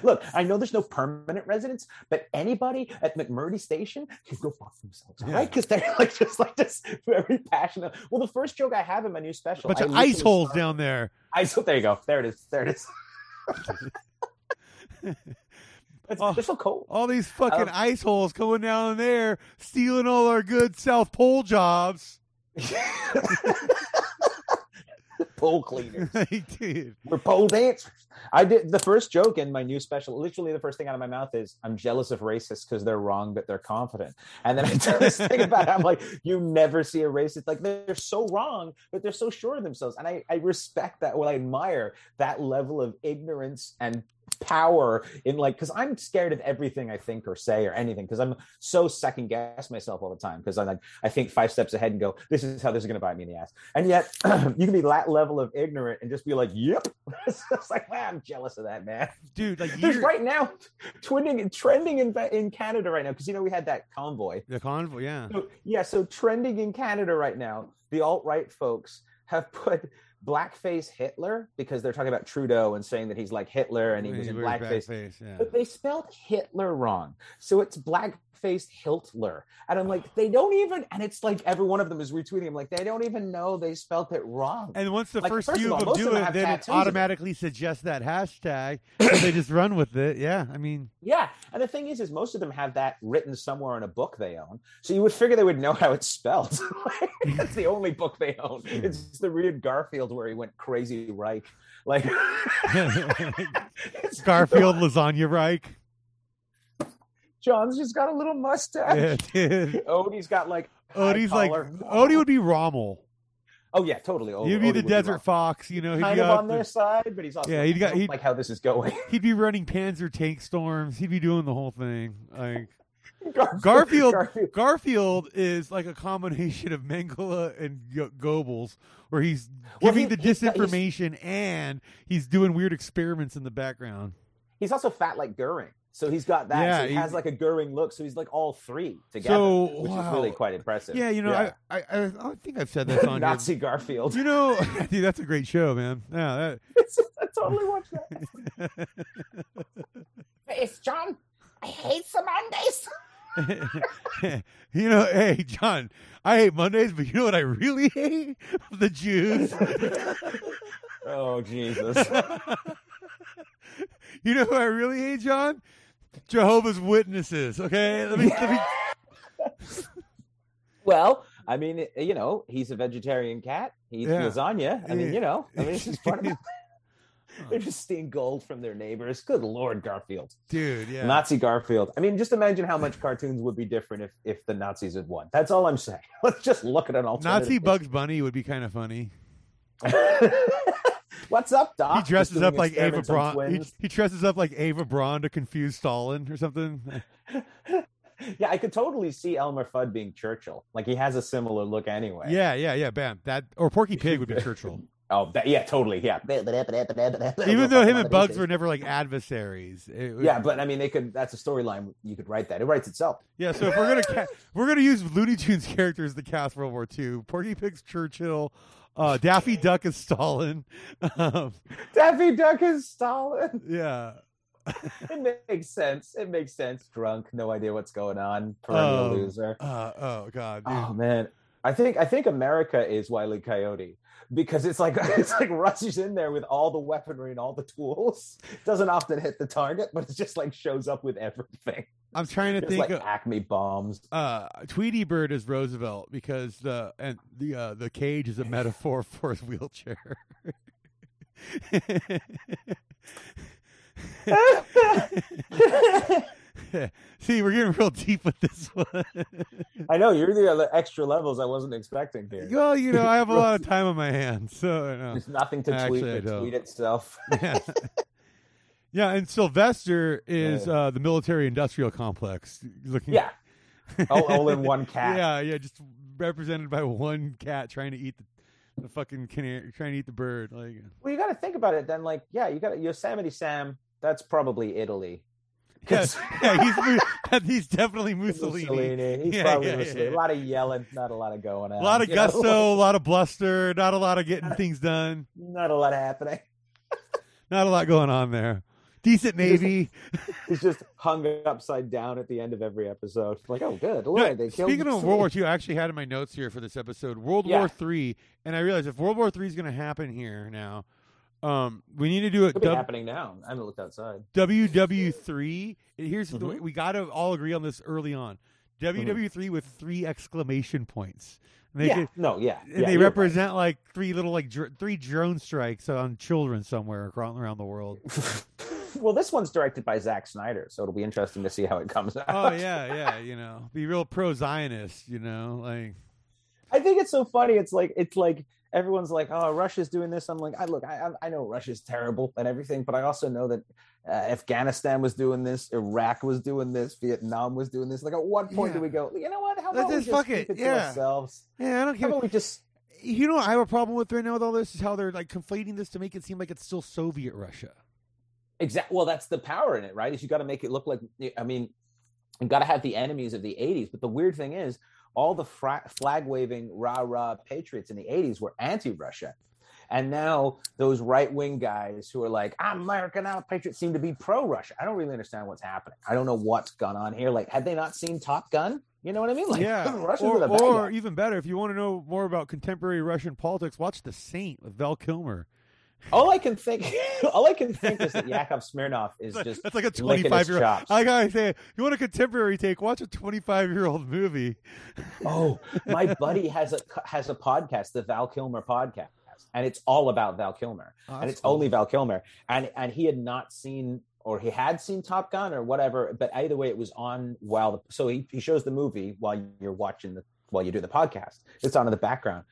Look, I know there's no permanent residents, but anybody at McMurdy Station can go fuck themselves, right? Because they're just very passionate. Well, the first joke I have in my new special. A bunch of ice holes down there. There you go. There it is. It's so cold. All these fucking ice holes going down there, stealing all our good South Pole jobs. Pole cleaners. We're pole dancers. I did the first joke in my new special. Literally, the first thing out of my mouth is, "I'm jealous of racists because they're wrong, but they're confident." And then I tell this thing about it. I'm like, "You never see a racist they're so wrong, but they're so sure of themselves." And I respect that. Well, I admire that level of ignorance and power in like, because I'm scared of everything I think or say or anything, because I'm so second guess myself all the time, because I'm like, I think 5 steps ahead and go, this is how this is going to bite me in the ass. And yet you can be that level of ignorant and just be like, yep. It's like, wow, I'm jealous of that, man. Dude, like there's right now trending in Canada right now, because you know we had that convoy. The convoy, yeah. So, yeah, so trending in Canada right now, the alt-right folks have put blackface Hitler, because they're talking about Trudeau and saying that he's like Hitler and he was in blackface. Yeah. But they spelled Hitler wrong. So it's blackface Hiltler. And I'm like, they don't even, and it's like every one of them is retweeting. I'm like, they don't even know they spelled it wrong. And once the like, first few of them do it, then it automatically suggests that hashtag. So they just run with it. Yeah. I mean. Yeah. And the thing is most of them have that written somewhere in a book they own. So you would figure they would know how it's spelled. That's the only book they own. It's the Reed Garfield where he went crazy Reich, like Garfield lasagna Reich. John's just got a little mustache. Yeah, Odie's got like Odie would be Rommel. Oh yeah, totally. He'd be the Desert Fox, you know. He'd kind of on their side, but he's also like how this is going. He'd be running Panzer tank storms. He'd be doing the whole thing. Like Garfield is like a combination of Mengele and Goebbels, where he's giving the disinformation and he's doing weird experiments in the background. He's also fat like Goering. So he's got that. Yeah, so he has like a Goering look. So he's like all three together, which is really quite impressive. Yeah, you know, yeah. I think I've said that on Nazi Garfield. You know, dude, that's a great show, man. Yeah, I totally watched that. It's John. I hate some Mondays. You know, hey, John, I hate Mondays, but you know what I really hate? The Jews. Oh, Jesus. You know who I really hate, John? Jehovah's Witnesses, okay? Let me... Well, I mean, you know, he's a vegetarian cat. He eats lasagna. I mean, you know, it's just part of it. They're just stealing gold from their neighbors. Good Lord, Garfield. Dude, yeah. Nazi Garfield. I mean, just imagine how much cartoons would be different if the Nazis had won. That's all I'm saying. Let's just look at an alternative. Nazi Bugs Bunny would be kind of funny. What's up, Doc? He dresses up like Eva Braun. He dresses up like Eva Braun to confuse Stalin or something. Yeah, I could totally see Elmer Fudd being Churchill. Like, he has a similar look anyway. Yeah. Bam. That or Porky Pig would be Churchill. Oh, yeah, totally, yeah. Even though him and Bugs were never, like, adversaries. Yeah, but, I mean, they could. That's a storyline. You could write that. It writes itself. Yeah, so if we're going to use Looney Tunes characters to cast World War II, Porky Pig's Churchill, Daffy Duck is Stalin. Daffy Duck is Stalin? Yeah. It makes sense. Drunk, no idea what's going on. Perennial loser. Oh, God. Dude. Oh, man. I think America is Wile E. Coyote, because it's like Russia's in there with all the weaponry and all the tools. Doesn't often hit the target, but it just like shows up with everything. I'm trying to think like Acme bombs. Tweety Bird is Roosevelt, because the cage is a metaphor for his wheelchair. See, we're getting real deep with this one. I know, you're the extra levels I wasn't expecting here. Well, you know, I have a lot of time on my hands, so no. There's nothing to tweet. Actually, tweet itself. Yeah. Yeah, and Sylvester is the military-industrial complex. Looking, yeah, all in one cat. Yeah, just represented by one cat trying to eat the fucking canary, trying to eat the bird. Like, well, you got to think about it then. Like, yeah, you got Yosemite Sam. That's probably Italy. Yes, he's definitely Mussolini. He's probably Mussolini. Yeah. A lot of yelling, not a lot of going on. A lot of gusto, a lot of bluster, not a lot of getting things done. Not a lot happening. Not a lot going on there. Decent Navy. He's just hung upside down at the end of every episode. Like, oh, good. Lord, no, speaking of World War II, I actually had in my notes here for this episode, World War III, and I realized if World War III is going to happen here now, we need to do it. Could be happening now. I haven't looked outside. WW3. Here's the way we got to all agree on this early on. WW3 with 3 exclamation points. And they represent like 3 little like 3 drone strikes on children somewhere around the world. Well, this one's directed by Zack Snyder, so it'll be interesting to see how it comes out. Oh yeah, you know, be real pro-Zionist, you know, like. I think it's so funny. It's like everyone's like, oh, Russia's doing this. I'm like, I know Russia's terrible and everything, but I also know that Afghanistan was doing this, Iraq was doing this, Vietnam was doing this. Like, at what point do we go, you know what? How about we just keep it to ourselves? Yeah, I don't care. How about we just... You know what I have a problem with right now with all this is how they're like conflating this to make it seem like it's still Soviet Russia. Exactly. Well, that's the power in it, right? Is you got to make it look like, I mean, you got to have the enemies of the 80s. But the weird thing is all the flag waving rah-rah patriots in the 80s were anti-Russia. And now those right-wing guys who are like, I'm American, I'm a patriot, seem to be pro-Russia. I don't really understand what's happening. I don't know what's gone on here. Like, had they not seen Top Gun? You know what I mean? Like, yeah. Or even better, if you want to know more about contemporary Russian politics, watch The Saint with Val Kilmer. All I can think is that Yakov Smirnov is just that's like a 25-year-old. I gotta say, if you want a contemporary take, watch a 25-year-old movie. Oh, my buddy has a podcast, the Val Kilmer podcast, and it's all about Val Kilmer, only Val Kilmer, and he had not seen. Or he had seen Top Gun or whatever, but either way, it was on so he shows the movie while you're watching while you do the podcast. It's on in the background.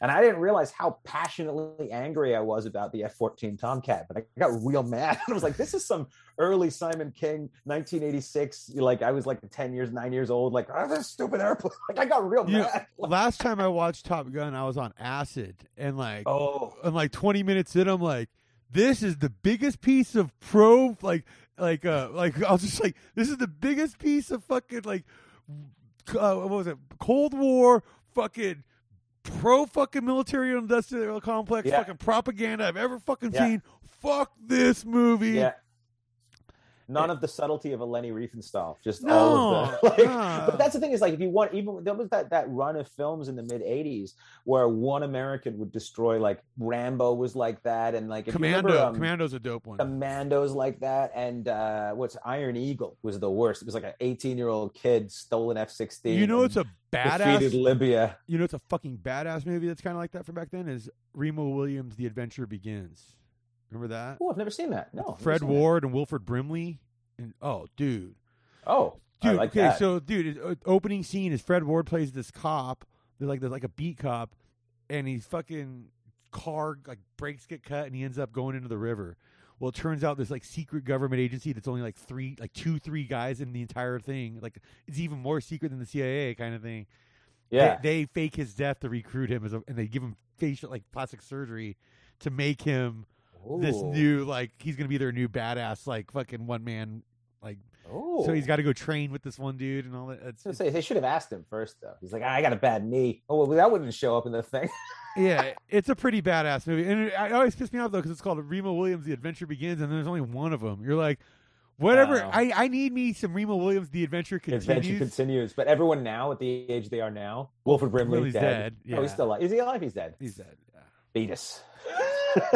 And I didn't realize how passionately angry I was about the F-14 Tomcat, but I got real mad. I was like, this is some early Simon King, 1986. Like, I was like 9 years old. Like, oh, this stupid airplane. Like, I got real mad. Last time I watched Top Gun, I was on acid. And like, 20 minutes in, I'm like, this is the biggest piece of this is the biggest piece of fucking what was it? Cold War fucking pro fucking military industrial complex fucking propaganda I've ever fucking seen. Fuck this movie. Yeah. None of the subtlety of a Leni Riefenstahl, just all of the. But that's the thing is, like, if you want, even there was that run of films in the mid '80s where one American would destroy, like Rambo was like that, and like Commando's a dope one. Commando's like that, and Iron Eagle was the worst. It was like an 18-year-old kid stole an F-16. You know, it's a badass. Defeated Libya. You know, it's a fucking badass movie that's kind of like that from back then. Is Remo Williams' The Adventure Begins. Remember that? Oh, I've never seen that. No. Fred Ward and Wilford Brimley. And that. So, dude, opening scene is Fred Ward plays this cop. They're like a beat cop, and his fucking car like brakes get cut, and he ends up going into the river. Well, it turns out this like secret government agency that's only like two, three guys in the entire thing. Like, it's even more secret than the CIA kind of thing. Yeah, they fake his death to recruit him, and they give him facial like plastic surgery to make him. Ooh. This new, like, he's gonna be their new badass, like fucking one man, like. Ooh. So he's got to go train with this one dude and all that. They should have asked him first, though. He's like, I got a bad knee. Oh, well, that wouldn't show up in the thing. Yeah, it's a pretty badass movie, and it always pissed me off though because it's called Remo Williams: The Adventure Begins, and there's only one of them. You're like, whatever. Wow. I need me some Remo Williams: The Adventure Continues. But everyone now at the age they are now, Wilford Brimley's dead. Yeah. Oh, he's still alive. Is he alive? He's dead. He's dead. Yeah. Beatus.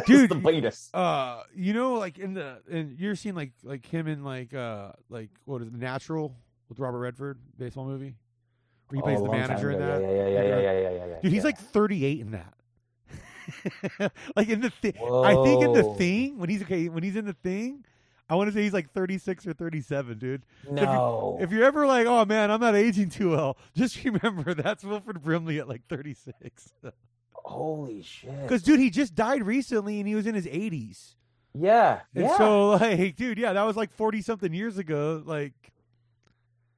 Dude, the latest. You know, like you're seeing like him in like what is The Natural with Robert Redford, baseball movie, where he plays the manager in that. Yeah. Dude, he's like 38 in that. Like in the thing, I think in the thing when he's in the thing, I want to say he's like 36 or 37, dude. No, if you're ever like, oh man, I'm not aging too well, just remember that's Wilford Brimley at like 36. Holy shit. Because, dude, he just died recently and he was in his 80s. Yeah. And so, like, dude, yeah, that was like 40-something years ago. Like,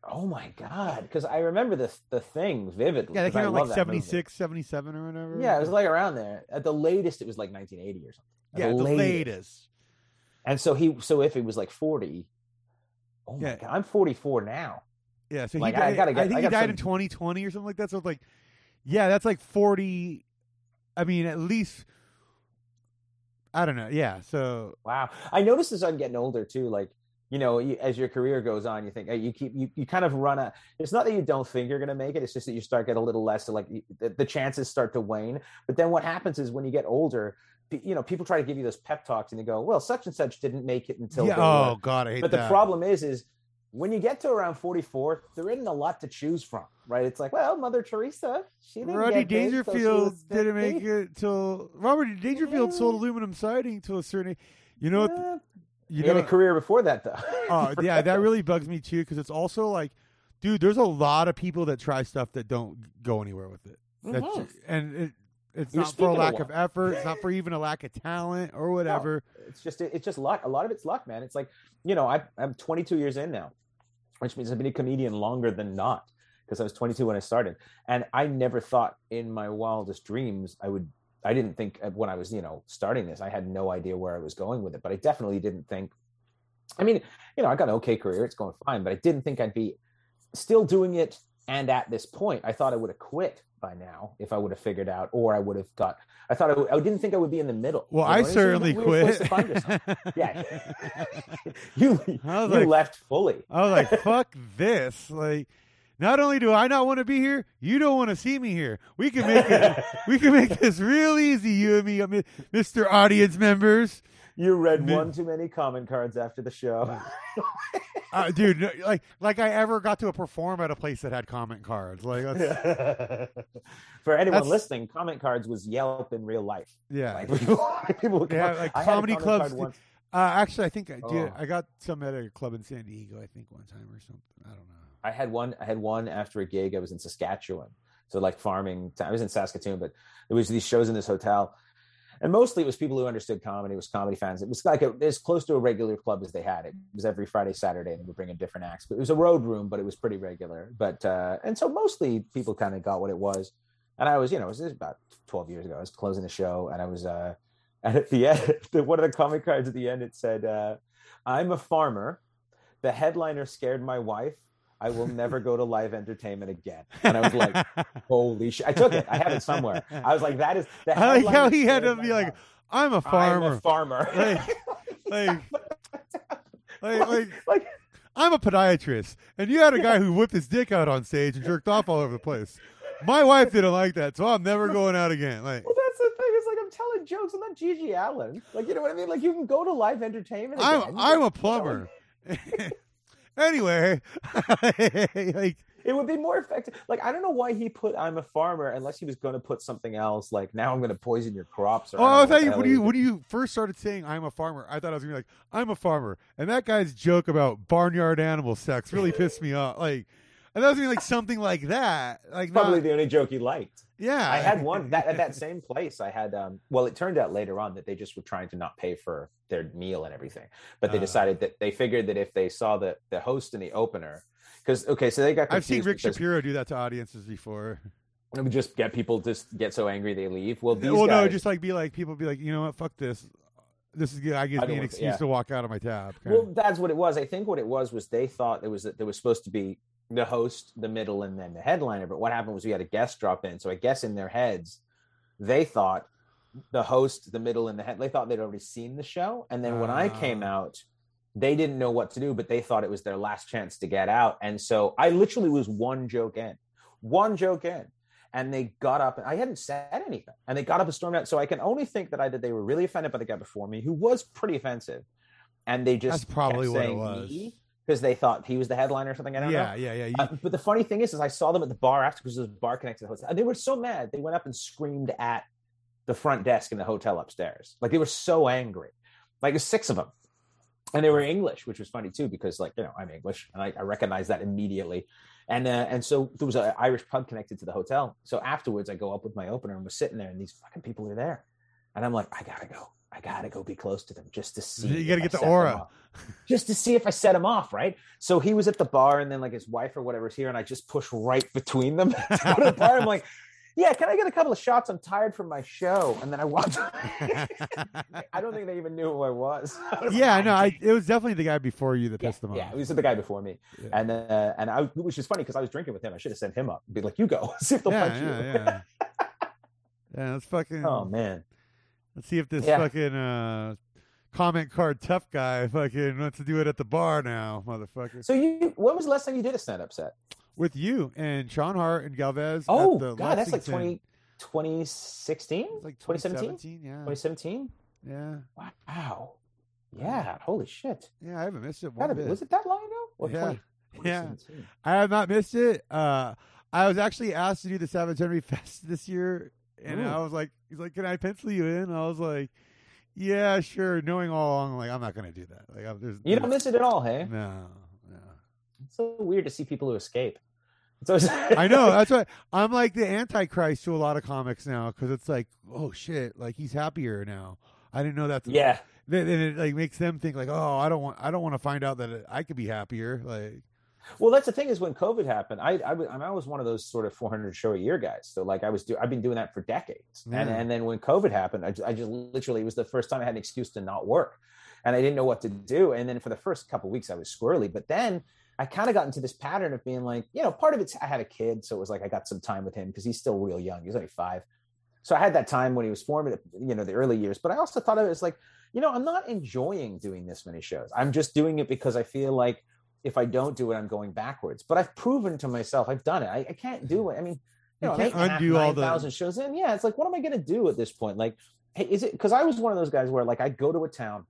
oh my God. Because I remember the thing vividly. Yeah, they came out like 76, 77 or whatever. Yeah, it was like around there. At the latest, it was like 1980 or something. Yeah, the latest. And so if he was like 40, my God, I'm 44 now. Yeah, so like, I think he died in 2020 or something like that. So it's like, yeah, that's like 40. I mean, at least, I don't know. Yeah. So, wow. I noticed as I'm getting older too, like, you know, as your career goes on, you think you kind of run it's not that you don't think you're going to make it. It's just that you start getting a little less, like the chances start to wane. But then what happens is when you get older, you know, people try to give you those pep talks and they go, well, such and such didn't make it until. Yeah, oh God, I hate that. But the problem is when you get to around 44, there isn't a lot to choose from, right? It's like, well, Mother Teresa, she didn't Rodney Dangerfield didn't make it till Robert Dangerfield sold aluminum siding to a certain, you know, you had a career before that though. Oh yeah, that really bugs me too because it's also like, dude, there's a lot of people that try stuff that don't go anywhere with it, mm-hmm. And It's not for a lack of effort. It's not for even a lack of talent or whatever. No, it's just luck. A lot of it's luck, man. It's like, you know, I'm 22 years in now, which means I've been a comedian longer than not, because I was 22 when I started. And I never thought in my wildest dreams I didn't think when I was, you know, starting this, I had no idea where I was going with it, but I definitely didn't think, I mean, you know, I got an okay career. It's going fine, but I didn't think I'd be still doing it. And at this point, I thought I would have quit by now if I would have figured out, or I would have got, I didn't think I would be in the middle. Well, you know, I certainly quit. Yeah. you left fully. I was like, fuck this. Like, not only do I not want to be here, you don't want to see me here. We can make it. We can make this real easy, you and me, Mr. Audience members. You read one too many comment cards after the show. Dude, like I ever got to perform at a place that had comment cards. Like, for anyone listening, comment cards was Yelp in real life. Yeah, like, people yeah, like comedy clubs. Actually, I think I did. I got some at a club in San Diego, I think, one time or something. I don't know. I had one after a gig. I was in Saskatchewan. So like farming. I was in Saskatoon, but there was these shows in this hotel. And mostly it was people who understood comedy. It was comedy fans. It was like as close to a regular club as they had. It was every Friday, Saturday, and they would bring in different acts. But it was a road room, but it was pretty regular. But and so mostly people kind of got what it was. And I was, you know, it was about 12 years ago. I was closing the show, and I was and at the end, one of the comic cards at the end, it said, "I'm a farmer. The headliner scared my wife. I will never go to live entertainment again." And I was like, holy shit. I took it. I have it somewhere. I was like, that is the headline. I like how he had to be like, I'm a farmer. Like, I'm a podiatrist. And you had a guy who whipped his dick out on stage and jerked off all over the place. My wife didn't like that, so I'm never going out again. Like, well, that's the thing. It's like I'm telling jokes. I'm not Gigi Allen. Like, you know what I mean? Like, you can go to live entertainment again. I'm a plumber. Anyway, like, it would be more effective. Like, I don't know why he put "I'm a farmer" unless he was going to put something else. Like, now I'm going to poison your crops. Or I thought when you first started saying "I'm a farmer," I thought I was going to be like, "I'm a farmer," and that guy's joke about barnyard animal sex really pissed me off. Like, I thought it was going to be like something like that. Like, probably the only joke he liked. Yeah, I had one at that same place. I had well, it turned out later on that they just were trying to not pay for their meal and everything, but they decided that they figured that if they saw the host and the opener, because so they got. I've seen Rick Shapiro do that to audiences before. Just get people just get so angry they leave. Well, guys, just like be like people be like, you know what, fuck this. This is good. I give me an excuse to walk out of my tab. Well, that's what it was. I think what it was they thought there was supposed to be the host, the middle, and then the headliner. But what happened was we had a guest drop in. So I guess in their heads, they thought the host, the middle, and the head. They thought they'd already seen the show. And then when I came out, they didn't know what to do, but they thought it was their last chance to get out. And so I literally was one joke in. And they got up, and I hadn't said anything. And they got up and stormed out. So I can only think that they were really offended by the guy before me, who was pretty offensive. And they just that's probably kept saying what it was. Because they thought he was the headliner or something. I don't know. Yeah. But the funny thing is I saw them at the bar after, because there was a bar connected to the hotel. And they were so mad. They went up and screamed at the front desk in the hotel upstairs. Like, they were so angry. Like, there's 6 of them. And they were English, which was funny, too, because, like, you know, I'm English. And I recognized that immediately. And so there was an Irish pub connected to the hotel. So afterwards, I go up with my opener and we're sitting there. And these fucking people are there. And I'm like, I gotta go be close to them just to see. You gotta get the aura, just to see if I set them off, right? So he was at the bar, and then like his wife or whatever's here, and I just push right between them to go to the bar. I'm like, "Yeah, can I get a couple of shots? I'm tired from my show." And then I walked. I don't think they even knew who I was. It was definitely the guy before you that pissed them off. Yeah, it was the guy before me, and which is funny because I was drinking with him. I should have sent him up and be like, "You go, see if they'll punch you." That's fucking. Oh man. Let's see if this fucking comment card tough guy fucking wants to do it at the bar now, motherfucker. So when was the last time you did a stand-up set? With you and Sean Hart and Galvez. Oh, God, that's like 2016? Like 2017? Yeah. 2017? Yeah. Wow. Yeah, holy shit. Yeah, I haven't missed it one bit. Was it that long ago? Or 2017? I have not missed it. I was actually asked to do the Savage Henry Fest this year. And I was like, he's like, "Can I pencil you in?" I was like, "Yeah, sure." Knowing all along, like, I'm not going to do that. Like, you don't miss it at all, hey? No. It's so weird to see people who escape. So I know. That's why I'm like the antichrist to a lot of comics now, because it's like, oh shit, like he's happier now. I didn't know that. Yeah. Then it like makes them think like, oh, I don't want to find out that I could be happier. Like, well, that's the thing is when COVID happened, I was one of those sort of 400 show a year guys. So like I've been doing that for decades. Yeah. And then when COVID happened, I just literally, it was the first time I had an excuse to not work, and I didn't know what to do. And then for the first couple of weeks I was squirrely, but then I kind of got into this pattern of being like, you know, part of it's I had a kid. So it was like, I got some time with him because he's still real young. He's only 5. So I had that time when he was formative, you know, the early years, but I also thought of it as like, you know, I'm not enjoying doing this many shows. I'm just doing it because I feel like if I don't do it, I'm going backwards, but I've proven to myself, I've done it. I can't do it. I mean, you know, 9,000 shows in. Yeah. It's like, what am I going to do at this point? Like, hey, is it, cause I was one of those guys where like, I'd go to a town,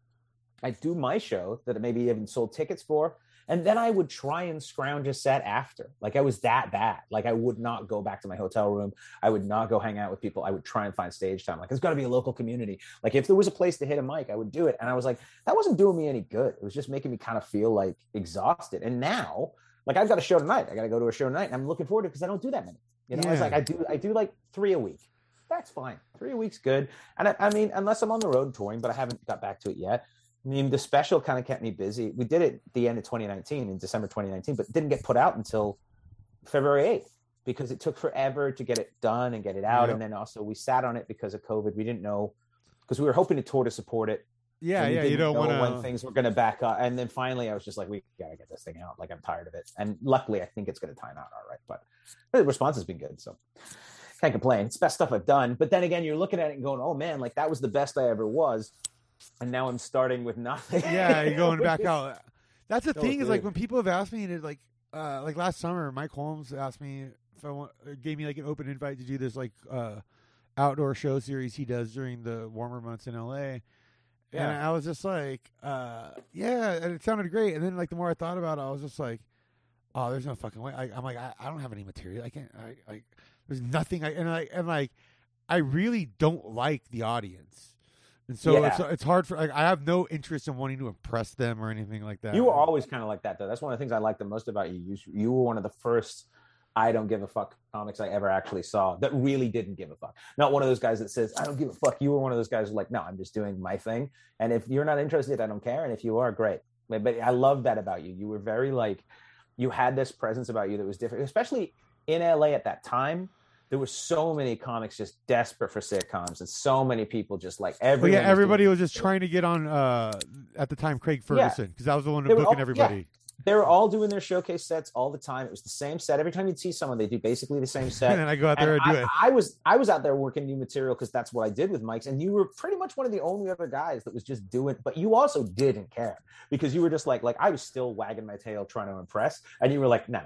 I'd do my show that maybe even sold tickets for, and then I would try and scrounge a set after. Like I was that bad. Like I would not go back to my hotel room. I would not go hang out with people. I would try and find stage time. Like there's got to be a local community. Like if there was a place to hit a mic, I would do it. And I was like, that wasn't doing me any good. It was just making me kind of feel like exhausted. And now, like I've got a show tonight. I got to go to a show tonight. And I'm looking forward to it because I don't do that many. You know, yeah. It's like I do like 3 a week. That's fine. 3 a week's good. And I mean, unless I'm on the road touring, but I haven't got back to it yet. I mean, the special kind of kept me busy. We did it at the end of 2019, in December 2019, but it didn't get put out until February 8th because it took forever to get it done and get it out. Yep. And then also we sat on it because of COVID. We didn't know because we were hoping to tour to support it. Yeah, yeah. You don't want to when things were going to back up. And then finally, I was just like, we got to get this thing out. Like, I'm tired of it. And luckily, I think it's going to time out all right. But the response has been good. So can't complain. It's the best stuff I've done. But then again, you're looking at it and going, oh, man, like that was the best I ever was. And now I'm starting with nothing. Yeah, you're going back out. That's the thing is like when people have asked me, and it's like last summer, Mike Holmes asked me if gave me like an open invite to do this like outdoor show series he does during the warmer months in LA. Yeah. And I was just like, yeah, and it sounded great. And then like the more I thought about it, I was just like, oh, there's no fucking way. I don't have any material. I can't. There's nothing. I really don't like the audience. And so it's hard for, like, I have no interest in wanting to impress them or anything like that. You were always kind of like that, though. That's one of the things I like the most about you. You were one of the first I don't give a fuck comics I ever actually saw that really didn't give a fuck. Not one of those guys that says, I don't give a fuck. You were one of those guys who's like, no, I'm just doing my thing. And if you're not interested, I don't care. And if you are, great. But I love that about you. You were very like, you had this presence about you that was different, especially in LA at that time. There were so many comics just desperate for sitcoms, and so many people just like everybody was just trying to get on at the time Craig Ferguson, because I was the one booking everybody. Yeah. They were all doing their showcase sets all the time. It was the same set. Every time you'd see someone, they do basically the same set. And I go out there and do it. I was out there working new material because that's what I did with Mike's, and you were pretty much one of the only other guys that was just doing, but you also didn't care because you were just like I was still wagging my tail trying to impress, and you were like, no.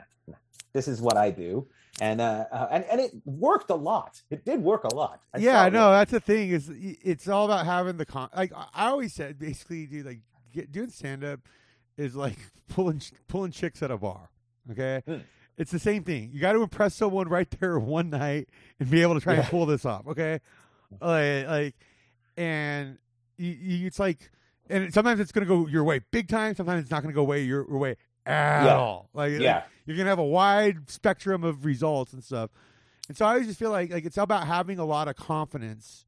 This is what I do. And it worked a lot. It did work a lot. I know. That's the thing is it's all about having the like I always said, basically, dude, like doing stand up is like pulling chicks at a bar. Okay. Mm. It's the same thing. You got to impress someone right there one night and be able to try and pull this off. Okay. It's like, and sometimes it's going to go your way big time. Sometimes it's not going to go way your way at all. You're going to have a wide spectrum of results and stuff. And so I always just feel like it's about having a lot of confidence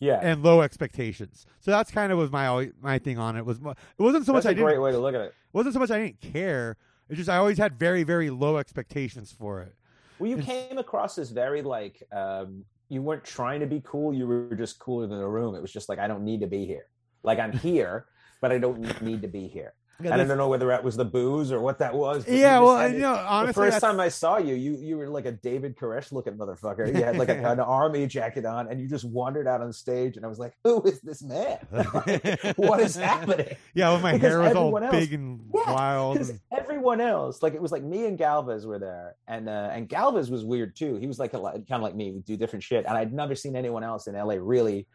and low expectations. So that's kind of was my thing on it. That's a great way to look at it. It wasn't so much I didn't care. It's just I always had very, very low expectations for it. Well, you came across as very like you weren't trying to be cool. You were just cooler than the room. It was just like, I don't need to be here. Like I'm here, but I don't need to be here. And I don't know whether that was the booze or what that was. Yeah, well, I know. Honestly, the first time I saw you, you were like a David Koresh looking motherfucker. You had like an army jacket on, and you just wandered out on stage. And I was like, "Who is this man? What is happening?" Yeah, well, my hair was all big and wild. Because everyone else, like it was like me and Galvez were there, and Galvez was weird too. He was like kind of like me, would do different shit, and I'd never seen anyone else in LA really.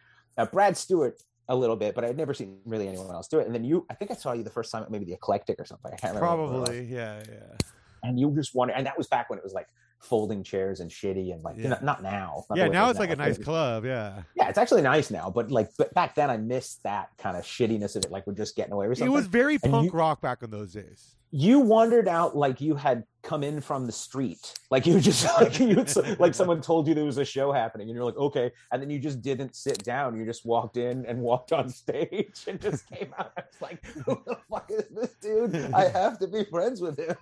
Brad Stewart. A little bit, but I'd never seen really anyone else do it. And then I think I saw you the first time at maybe the Eclectic or something. I can't remember. Probably, yeah. And you just wonder, and that was back when it was like folding chairs and shitty and like, not now. Not now it's now. Like a nice club, yeah. Yeah, it's actually nice now, but back then I missed that kind of shittiness of it. Like we're just getting away with something. It was very punk rock back in those days. you wandered out like you had come in from the street, like you just like, you, like someone told you there was a show happening and you're like, okay, and then you just didn't sit down, you just walked in and walked on stage and just came out. I was like, who the fuck is this dude? I have to be friends with him.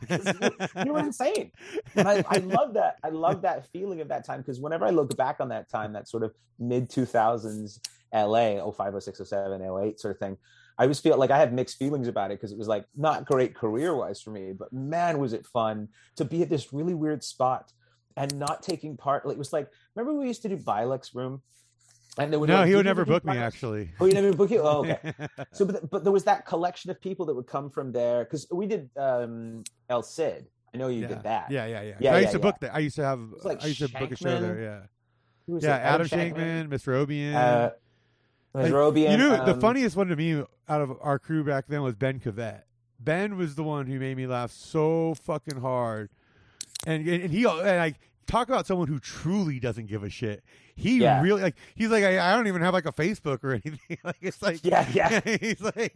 You were insane. And I love that. I love that feeling of that time, because whenever I look back on that time, that sort of mid 2000s LA, 05, 06, 07, 08 sort of thing, I always feel like I have mixed feelings about it, because it was like not great career-wise for me, but man, was it fun to be at this really weird spot and not taking part. Like, it was like, remember we used to do Bilek's room? And there would no, like, he would never book me, actually. Oh, you never book you? Oh, okay. So, but there was that collection of people that would come from there, because we did El Cid. I know you did that. Yeah. I used to book that. I used to have. Like I used to book a show there. Yeah. Yeah, Adam Shankman, Mr. Obian. Like, Robian, you know, the funniest one to me out of our crew back then was Ben Cavett. Ben was the one who made me laugh so fucking hard, and he and like talk about someone who truly doesn't give a shit. He really like he's like I don't even have like a Facebook or anything. Like it's like he's like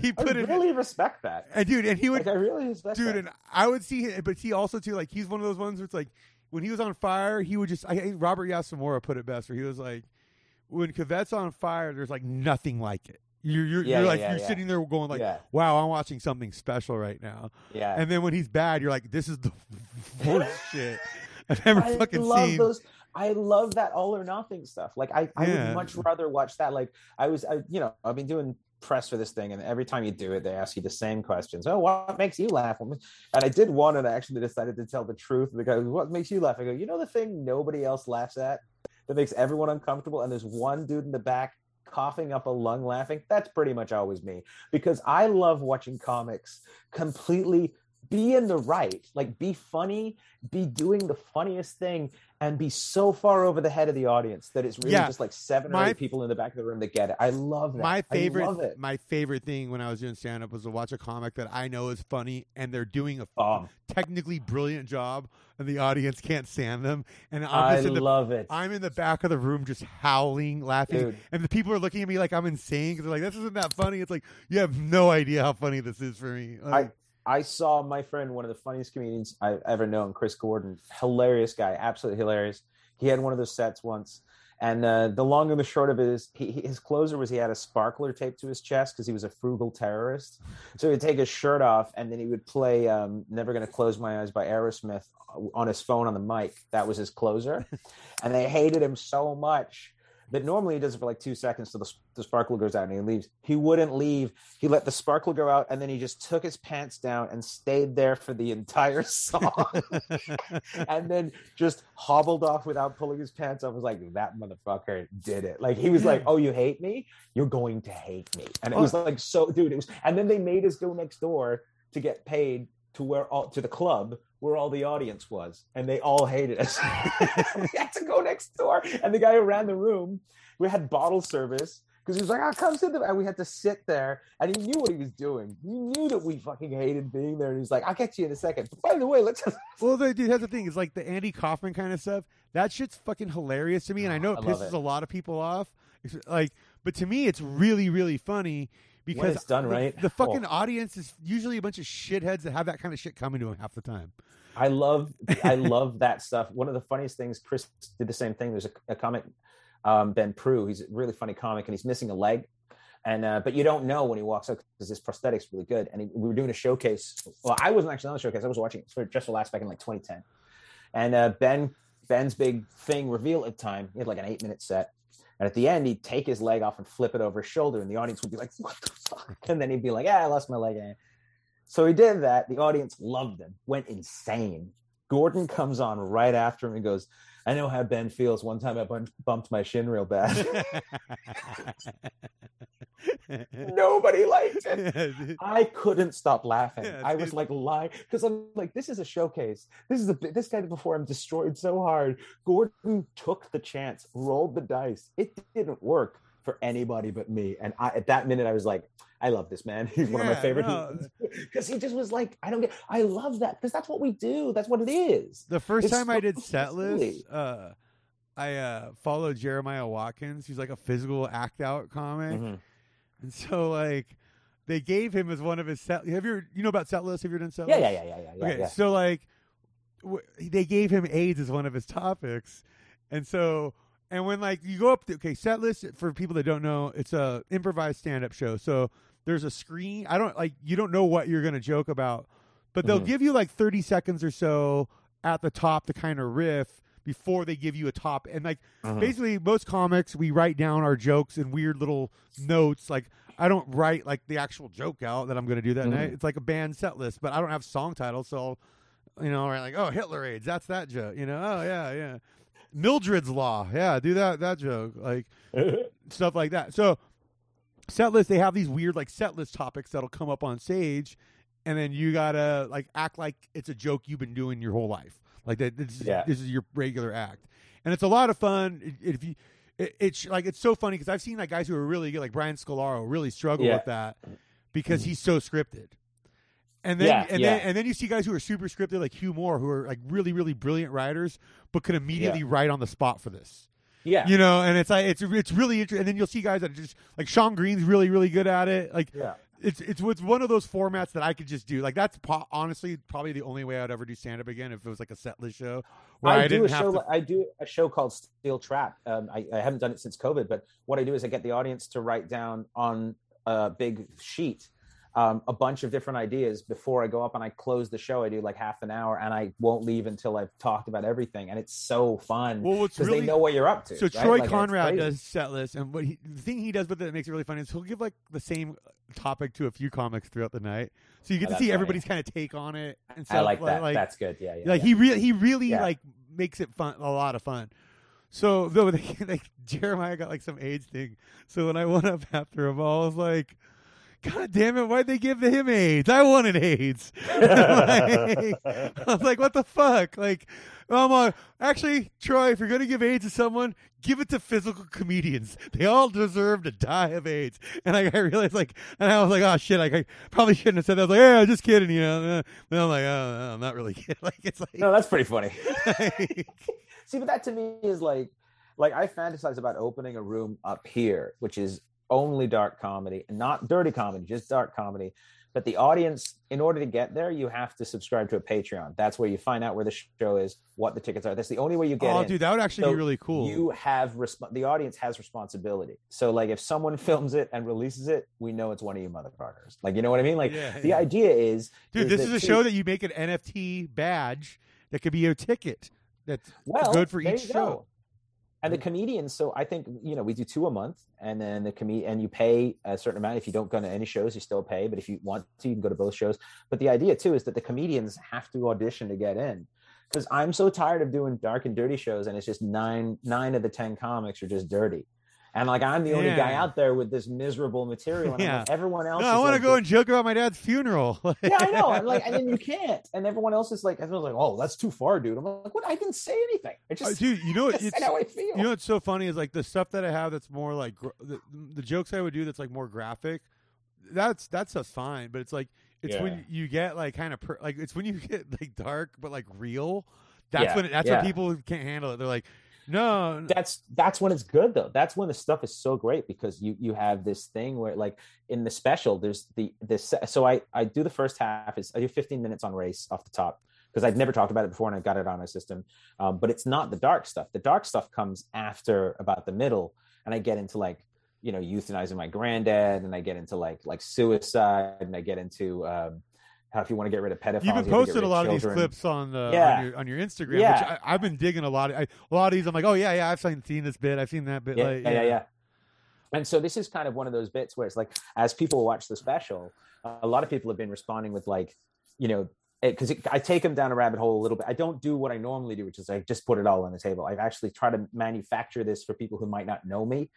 he put it. I really respect that. And dude, and he would. Like, I really respect dude, that. And I would see him, but he also too like he's one of those ones where it's like when he was on fire, he would just. I think Robert Yasamura put it best, where he was like, when Cavett's on fire, there's like nothing like it. You're sitting there going like, wow, I'm watching something special right now. Yeah. And then when he's bad, you're like, this is the worst shit I've ever fucking seen. I love that all or nothing stuff. Like I would much rather watch that. Like I've been doing press for this thing, and every time you do it, they ask you the same questions. Oh, what makes you laugh? And I did one, and I actually decided to tell the truth. The guy, what makes you laugh? I go, you know the thing nobody else laughs at? That makes everyone uncomfortable, and there's one dude in the back coughing up a lung laughing. That's pretty much always me, because I love watching comics completely be in the right, like be funny, be doing the funniest thing, and be so far over the head of the audience that it's really just like seven or eight people in the back of the room that get it. I love that. My favorite thing when I was doing stand-up was to watch a comic that I know is funny, and they're doing a technically brilliant job, and the audience can't stand them. And I love it. I'm in the back of the room just howling, laughing, dude. And the people are looking at me like I'm insane, because they're like, this isn't that funny. It's like, you have no idea how funny this is for me. Like, I saw my friend, one of the funniest comedians I've ever known, Chris Gordon, hilarious guy, absolutely hilarious. He had one of those sets once, and the long and the short of it is, his closer was he had a sparkler taped to his chest because he was a frugal terrorist. So he'd take his shirt off, and then he would play "Never Gonna Close My Eyes" by Aerosmith on his phone on the mic. That was his closer, and they hated him so much. That normally he does it for like 2 seconds till the sparkle goes out and he leaves. He wouldn't leave. He let the sparkle go out, and then he just took his pants down and stayed there for the entire song. And then just hobbled off without pulling his pants off. I was like, that motherfucker did it. Like, he was like, oh, you hate me? You're going to hate me. And it was like, so, dude, it was. And then they made us go next door to get paid to the club where all the audience was, and they all hated us. We had to go next door, and the guy who ran the room, we had bottle service, because he was like, "Oh, come sit there," and we had to sit there, and he knew what he was doing. He knew that we fucking hated being there, and he's like, "I'll get you in a second." But by the way, let's. Well, dude, that's the thing. It's like the Andy Kaufman kind of stuff. That shit's fucking hilarious to me, and I know it pisses a lot of people off. Like, but to me, it's really, really funny. Because when it's done right, the fucking audience is usually a bunch of shitheads that have that kind of shit coming to them half the time. I love that stuff. One of the funniest things, Chris did the same thing. There's a comic, Ben Prue. He's a really funny comic, and he's missing a leg. And but you don't know when he walks up because his prosthetic's really good. And we were doing a showcase. Well, I wasn't actually on the showcase. I was watching it just for last back in like 2010. And Ben's big thing reveal at time. He had like an 8-minute set. And at the end, he'd take his leg off and flip it over his shoulder, and the audience would be like, what the fuck? And then he'd be like, I lost my leg. So he did that. The audience loved him, went insane. Gordon comes on right after him and goes, I know how Ben feels. One time I bumped my shin real bad. Nobody liked it. I couldn't stop laughing. I was like lying, because I'm like, this is a showcase. This guy before him destroyed so hard. Gordon took the chance, rolled the dice. It didn't work for anybody but me. And at that minute, I was like, I love this man. He's one of my favorite because he just was like, I love that, because that's what we do. That's what it is. The first time I did Setlist, I followed Jeremiah Watkins. He's like a physical act out comic. Mm-hmm. And so like they gave him as one of his set. Have you, you know about Setlist? Have you done Setlist? Yeah. Okay, yeah. So like they gave him AIDS as one of his topics, and so when like you go up to Setlist, for people that don't know, it's a improvised stand up show. So there's a screen. You don't know what you're gonna joke about, but they'll give you like 30 seconds or so at the top to kind of riff before they give you a top. And like basically most comics, we write down our jokes in weird little notes. Like I don't write like the actual joke out that I'm going to do that night. It's like a band set list, but I don't have song titles. So, you know, right. Like, oh, Hitler AIDS. That's that joke, you know? Oh yeah. Yeah. Mildred's Law. Yeah. Do that joke, like stuff like that. So set list, they have these weird, like set list topics that'll come up on stage. And then you gotta like act like it's a joke you've been doing your whole life. Like that. This is your regular act. And it's a lot of fun. It's so funny because I've seen like guys who are really good, like Brian Scalaro, really struggle with that because he's so scripted. And then you see guys who are super scripted, like Hugh Moore, who are like really, really brilliant writers, but could immediately write on the spot for this. Yeah, you know, and it's like it's really interesting. And then you'll see guys that are just like Sean Green's really, really good at it. Like it's one of those formats that I could just do. Like that's honestly probably the only way I'd ever do stand up again, if it was like a setlist show. Where I do a show called Steel Trap. I haven't done it since COVID, but what I do is I get the audience to write down on a big sheet a bunch of different ideas before I go up, and I close the show. I do like half an hour, and I won't leave until I've talked about everything. And it's so fun because they know what you're up to. So right? Troy Conrad does Setlist, and the thing he does with it that makes it really funny is he'll give like the same topic to a few comics throughout the night. So you get to see everybody's kind of take on it. And stuff. I like that. That's good. Yeah. Like he really like makes it fun, a lot of fun. So though Jeremiah got like some AIDS thing. So when I went up after him, I was like, God damn it, why'd they give him AIDS? I wanted AIDS. I was like, what the fuck? Like, actually, Troy, if you're going to give AIDS to someone, give it to physical comedians. They all deserve to die of AIDS. And I realized, and I was like, oh shit, I probably shouldn't have said that. I was like, yeah, I'm just kidding, you know. And I'm like, oh, no, I'm not really kidding. Like, it's like, no, that's pretty funny. See, but that to me is like I fantasize about opening a room up here, which is only dark comedy, not dirty comedy, just dark comedy. But the audience, in order to get there, you have to subscribe to a Patreon. That's where you find out where the show is, what the tickets are. That's the only way you get in. Oh, dude, that would actually be really cool. You have the audience has responsibility. So like if someone films it and releases it, we know it's one of you motherfuckers. Like, you know what I mean? Like the idea is, dude, this is a show that you make an NFT badge that could be your ticket. That's good for each show. And the comedians, so I think, you know, we do 2 a month, and then and you pay a certain amount. If you don't go to any shows, you still pay, but if you want to, you can go to both shows. But the idea too is that the comedians have to audition to get in, because I'm so tired of doing dark and dirty shows, and it's just nine of the 10 comics are just dirty. And like I'm the only guy out there with this miserable material, and I'm like, everyone else. No, I want to go and joke about my dad's funeral. Yeah, I know. I'm like, and then you can't. And everyone else is like, everyone's like, oh, that's too far, dude. I'm like, what? I didn't say anything. I just, dude, you know, it's how I feel. You know what's so funny is like the stuff that I have that's more like the jokes I would do that's like more graphic. That stuff's fine, but it's like it's when you get like kind of like it's when you get like dark but like real. That's when when people can't handle it. They're like. No, that's when it's good though. That's when the stuff is so great, because you have this thing where like in the special there's this. So I do the first half is I do 15 minutes on race off the top, because I've never talked about it before and I've got it on my system. But it's not the dark stuff. The dark stuff comes after about the middle, and I get into like, you know, euthanizing my granddad, and I get into like suicide, and I get into if you want to get rid of pedophiles. You've been posted a lot of these clips on your Instagram, which I've been digging a lot of these. I'm like, oh yeah, I've seen this bit, I've seen that bit. And so this is kind of one of those bits where it's like, as people watch the special, a lot of people have been responding with like, you know, because I take them down a rabbit hole a little bit. I don't do what I normally do, which is I just put it all on the table. I've actually tried to manufacture this for people who might not know me.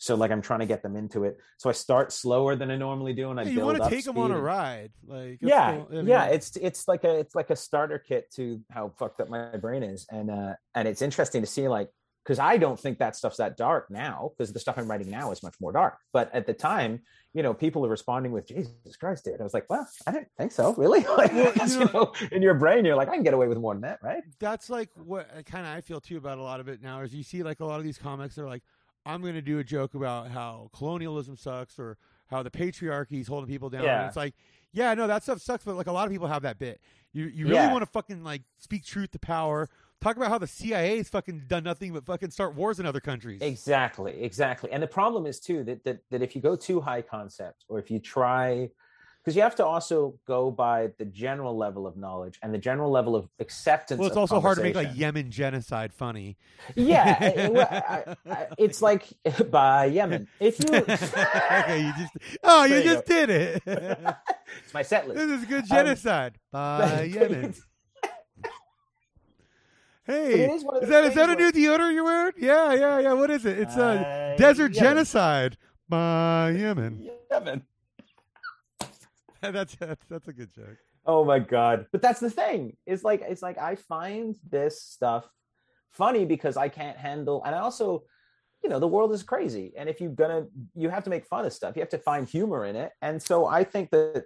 So like I'm trying to get them into it. So I start slower than I normally do, and I build up. You want to take them on a ride, like it's like a starter kit to how fucked up my brain is, and it's interesting to see, like, because I don't think that stuff's that dark now, because the stuff I'm writing now is much more dark. But at the time, you know, people are responding with "Jesus Christ, dude." I was like, "Well, I didn't think so, really." Like, you know, in your brain, you're like, "I can get away with more than that, right?" That's like what kind of I feel too about a lot of it now. Is you see like a lot of these comics that are like, I'm going to do a joke about how colonialism sucks, or how the patriarchy's holding people down. Yeah. And it's like, yeah, no, that stuff sucks, but like a lot of people have that bit. You really want to fucking like speak truth to power. Talk about how the CIA's fucking done nothing but fucking start wars in other countries. Exactly, exactly. And the problem is too that if you go too high concept, or if you try, because you have to also go by the general level of knowledge and the general level of acceptance. Well, it's also hard to make like Yemen genocide funny. Yeah, it's like by Yemen. If you, did it. It's my set list. This is good genocide by Yemen. Hey, is that a new deodorant you're wearing? Yeah. What is it? It's a desert genocide by Yemen. Yemen. That's a good joke. Oh my God! But that's the thing. It's like I find this stuff funny because I can't handle, and I also, the world is crazy, and if you have to make fun of stuff. You have to find humor in it, and so I think that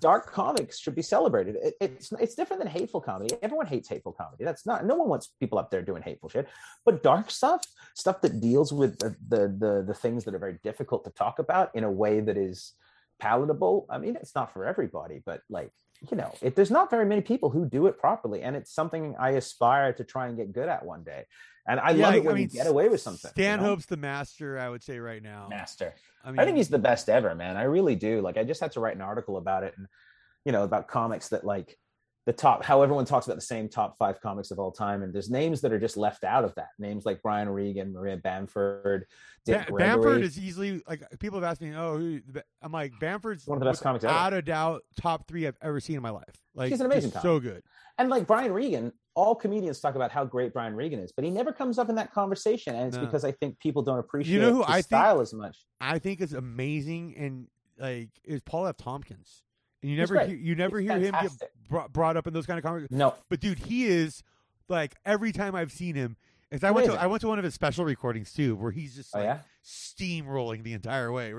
dark comics should be celebrated. It's different than hateful comedy. Everyone hates hateful comedy. That's not, no one wants people up there doing hateful shit. But dark stuff that deals with the things that are very difficult to talk about in a way that is palatable. I mean, it's not for everybody, but like, there's not very many people who do it properly, and it's something I aspire to try and get good at one day. And I love it when you get away with something. Stanhope's the master, I would say, right now. Master. I think he's the best ever, man. I really do. Like, I just had to write an article about it, and about comics that like how everyone talks about the same top 5 comics of all time, and there's names that are just left out of that. Names like Brian Regan, Maria Bamford, Dick Gregory. Bamford is easily, like, people have asked me, I'm like, Bamford's one of the best comics without a doubt, top 3 I've ever seen in my life. Like, he's an amazing comic. So good. And like Brian Regan, all comedians talk about how great Brian Regan is, but he never comes up in that conversation, and it's because I think people don't appreciate his style as much. I think it's amazing, and like, is Paul F. Tompkins. And you never hear him get brought up in those kind of comments. No, but dude, he is like, every time I've seen him, as I went to one of his special recordings too, where he's just steamrolling the entire way.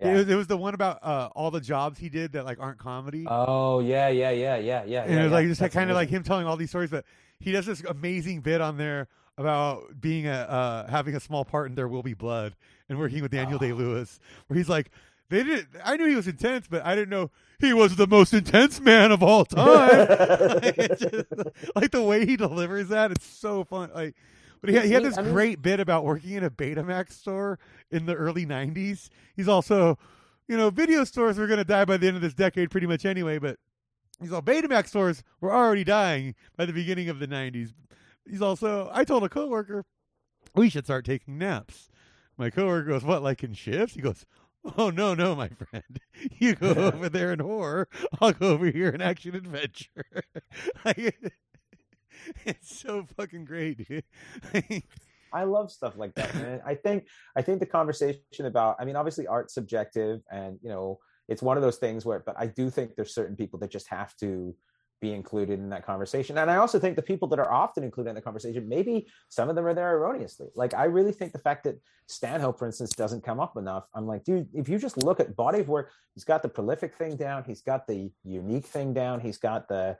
It was the one about all the jobs he did that like aren't comedy. Oh yeah. And it was like just kind of like him telling all these stories, but he does this amazing bit on there about being having a small part in There Will Be Blood and working with Daniel Day-Lewis, where he's like, I knew he was intense, but I didn't know he was the most intense man of all time. Like the way he delivers that, it's so fun. Like, but he had this great bit about working in a Betamax store in the early 90s. He's also, video stores were going to die by the end of this decade pretty much anyway, but he's all, Betamax stores were already dying by the beginning of the 90s. He's also, I told a coworker, we should start taking naps. My coworker goes, what, like in shifts? He goes, oh, no, my friend. You go over there in horror. I'll go over here in action adventure. It's so fucking great, dude. I love stuff like that, man. I think the conversation about, obviously art's subjective, and, it's one of those things where, but I do think there's certain people that just have to be included in that conversation. And I also think the people that are often included in the conversation, maybe some of them are there erroneously. Like, I really think the fact that Stanhope, for instance, doesn't come up enough. I'm like, dude, if you just look at body of work, he's got the prolific thing down. He's got the unique thing down. He's an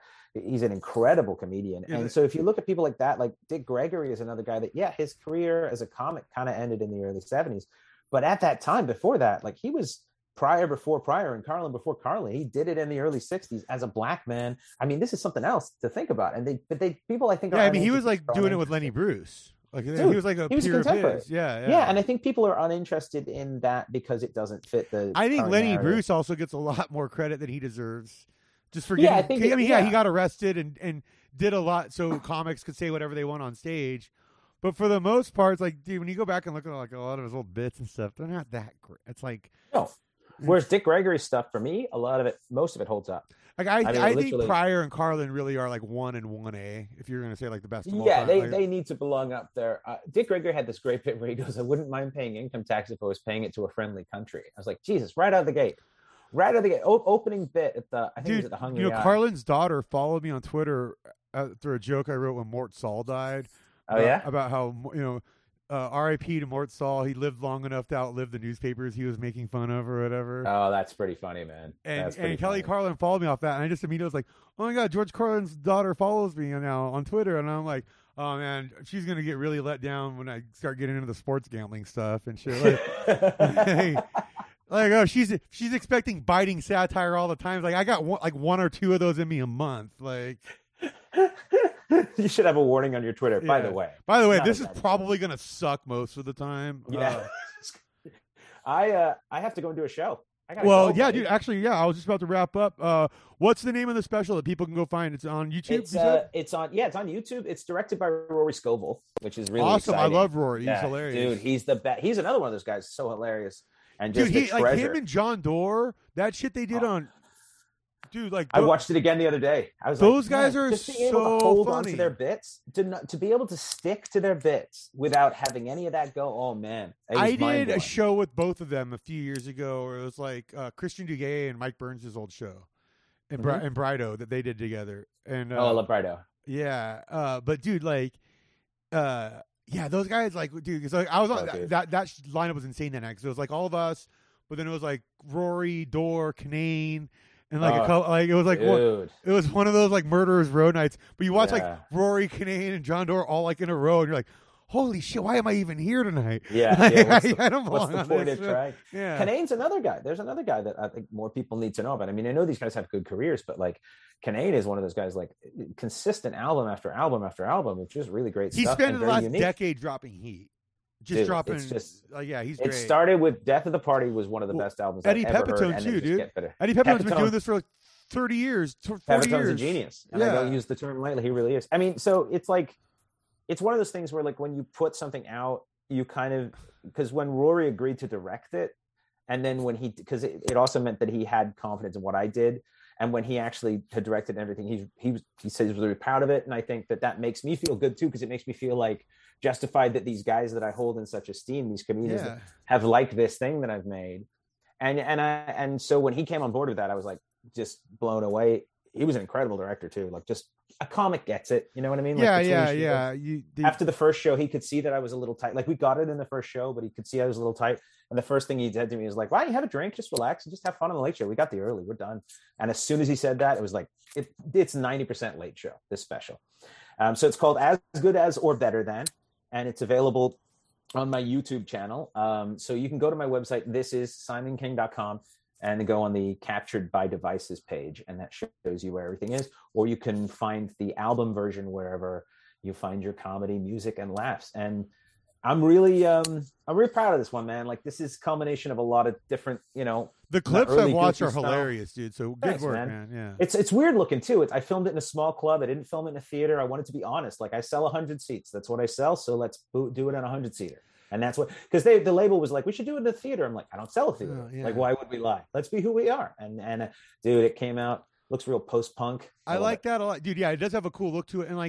incredible comedian. Yeah. And so if you look at people like that, like Dick Gregory is another guy that, his career as a comic kind of ended in the early 70s. But at that time, before that, like, he was Pryor before Pryor and Carlin before Carlin. He did it in the early 60s as a black man. This is something else to think about. And people I think are he was like doing it with Lenny Bruce. Like, dude, he was like he was contemporary. Yeah, and I think people are uninterested in that because it doesn't fit the I think Lenny narrative. Bruce also gets a lot more credit than he deserves. Just for getting, he got arrested and did a lot so comics could say whatever they want on stage. But for the most part, it's like, dude, when you go back and look at like a lot of his old bits and stuff, they're not that great. It's like no. Whereas Dick Gregory's stuff, for me, most of it holds up. Like I think Pryor and Carlin really are like 1 and 1A. If you're going to say like the best of all time. They need to belong up there. Dick Gregory had this great bit where he goes, "I wouldn't mind paying income tax if I was paying it to a friendly country." I was like, Jesus, right out of the gate, opening bit at the. I think it was at the Hungary. Carlin's daughter followed me on Twitter after a joke I wrote when Mort Sahl died. Oh yeah, about how R.I.P. to Mort Sahl. He lived long enough to outlive the newspapers he was making fun of or whatever. Oh, that's pretty funny, man. And Kelly Carlin followed me off that, and I just immediately was like, oh my God, George Carlin's daughter follows me now on Twitter. And I'm like, oh man, she's going to get really let down when I start getting into the sports gambling stuff and shit. Like, Like, oh, she's expecting biting satire all the time. Like, I got one or two of those in me a month. Like, you should have a warning on your Twitter. Yeah. By the way, this is probably gonna suck most of the time. Yeah, I have to go and do a show. Dude. Actually, yeah, I was just about to wrap up. What's the name of the special that people can go find? It's on YouTube. It's on YouTube. It's directed by Rory Scovel, which is really awesome. Exciting. I love Rory. He's hilarious, dude. He's the best. He's another one of those guys. So hilarious. And just him and John Dore, that shit they did on. Dude, like I watched it again the other day. I was those guys are just being able to hold on to their bits, to be able to stick to their bits without having any of that go. Oh man, I did a show with both of them a few years ago, where it was like Christian Duguay and Mike Burns' old show, and and Brido that they did together. And I love Brido. Yeah, but dude, those guys, because I was on that lineup was insane that night. Because it was like all of us, but then it was like Rory, Dore, Canane. And it was one of those Murderers Row nights. But you watch Rory, Canane, and John Dore all in a row, and you're like, "Holy shit, why am I even here tonight?" Yeah, What's the point of trying? Yeah. Canane's another guy. There's another guy that I think more people need to know about. I mean, I know these guys have good careers, but Canane is one of those guys. Consistent album after album after album, which is really great. He spent the last decade dropping heat. He's great. It started with Death of the Party was one of the best albums Eddie I've ever Pepitone heard. Too, dude. Eddie Pepitone's been doing this for 30 years, 40 Pepitone's years. A genius. And I don't use the term lightly. He really is. I mean, so it's it's one of those things where when you put something out, you because when Rory agreed to direct it, and then when because it also meant that he had confidence in what I did. And when he actually had directed everything, he says he was really proud of it. And I think that makes me feel good too, because it makes me feel justified that these guys that I hold in such esteem, these comedians that have this thing that I've made. And so when he came on board with that, I was just blown away. He was an incredible director too. Just a comic gets it. You know what I mean? Yeah. After the first show, he could see that I was a little tight. We got it in the first show, but he could see I was a little tight. And the first thing he said to me was "Why don't you have a drink? Just relax and just have fun on the late show. We got the early. We're done." And as soon as he said that, it was it's 90% late show, this special. So it's called As Good As or Better Than, and it's available on my YouTube channel. So you can go to my website. This is simonking.com. And go on the Captured by Devices page, and that shows you where everything is. Or you can find the album version wherever you find your comedy, music, and laughs. And I'm really proud of this one, man. This is a culmination of a lot of different, the clips I watch are hilarious, dude. So good work, man. Yeah, it's weird looking too. I filmed it in a small club. I didn't film it in a theater. I wanted to be honest. I sell 100 seats. That's what I sell. So let's do it on 100-seater. And that's what, because the label was we should do it in the theater. I'm I don't sell a theater. Why would we lie? Let's be who we are. And dude, it came out, looks real post-punk. I like that a lot. Dude, yeah, it does have a cool look to it. And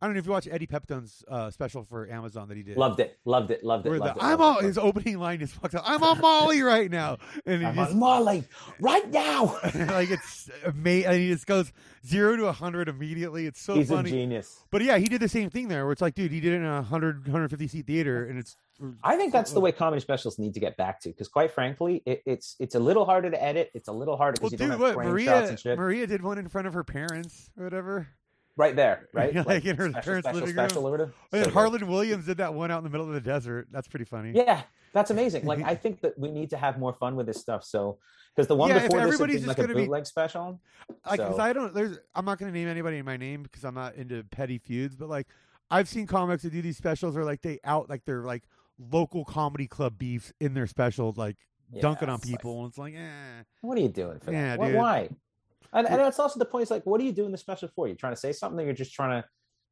I don't know if you watch Eddie Pepitone's special for Amazon that he did. Loved it. His opening line is fucked up. I'm on Molly right now. And on Molly right now. It's amazing. And he just goes 0 to 100 immediately. It's so funny. He's a genius. But yeah, he did the same thing there where it's dude, he did it in a 150 seat theater. And I think that's the way comedy specials need to get back to, because quite frankly, it's a little harder to edit. It's a little harder because you don't have frame shots and shit. Maria did one in front of her parents or whatever. Right there, right? In her parents' living room. And so Harlan Williams did that one out in the middle of the desert. That's pretty funny. Yeah, that's amazing. I think that we need to have more fun with this stuff. So, because the one before this has been a bootleg special. I'm not going to name anybody in my name because I'm not into petty feuds. But I've seen comics that do these specials where they out their local comedy club beefs in their specials, dunking on people. And it's what are you doing for that? Dude. Why? And that's also the point. It's what are you doing the special for? You're trying to say something, or you're just trying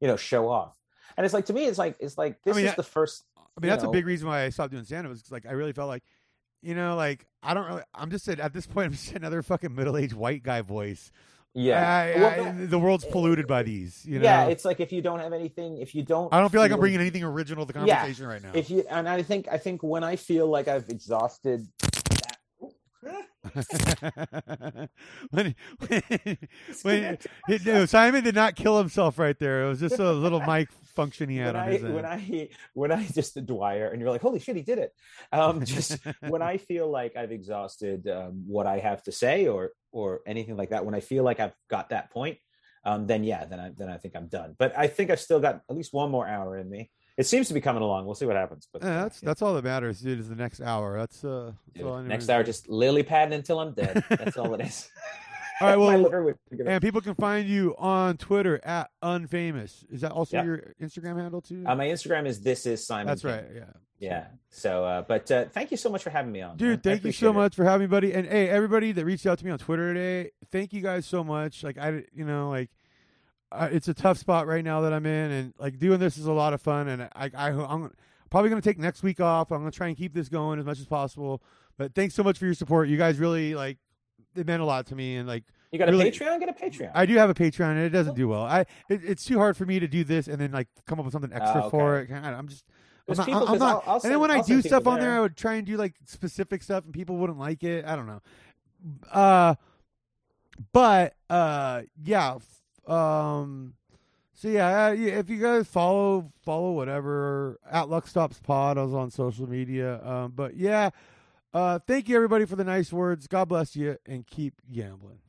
to, show off. And it's to me, it's this is the first. I mean, that's a big reason why I stopped doing stand-up. Is I really felt I don't really. At this point, I'm just another fucking middle-aged white guy voice. Yeah, the world's polluted by these. It's if you don't have anything, I don't feel I'm bringing anything original to the conversation right now. I think when I feel like I've exhausted. Simon did not kill himself right there. It was just a little mic function he had on his end. When I just the Dwyer, and you're like, holy shit, he did it. Just when I feel like I've exhausted what I have to say or anything like that, when I feel like I've got that point, then I think I'm done. But I think I've still got at least one more hour in me. it seems to be coming along. We'll see what happens. But yeah, that's all that matters, dude, is the next hour. That's all next hour, just lily padding until I'm dead. That's all it is. All right, well, and people can find you on Twitter at Unfamous. Is that also your Instagram handle too? My Instagram is This Is Simon. That's King. Right. Yeah. Yeah. So, but thank you so much for having me on, dude. Man. Thank you so much for having me, buddy. And hey, everybody that reached out to me on Twitter today, thank you guys so much. Like it's a tough spot right now that I'm in, and like doing this is a lot of fun. And I'm probably going to take next week off. I'm going to try and keep this going as much as possible. But thanks so much for your support. You guys really it meant a lot to me, and you got a really, Patreon? Get a Patreon. I do have a Patreon, and it doesn't do well. It's too hard for me to do this and then come up with something extra for it. When I do stuff on there, I would try and do specific stuff, and people wouldn't like it. I don't know. If you guys follow whatever at @LuckStopsPod, I was on social media. Thank you, everybody, for the nice words. God bless you, and keep gambling.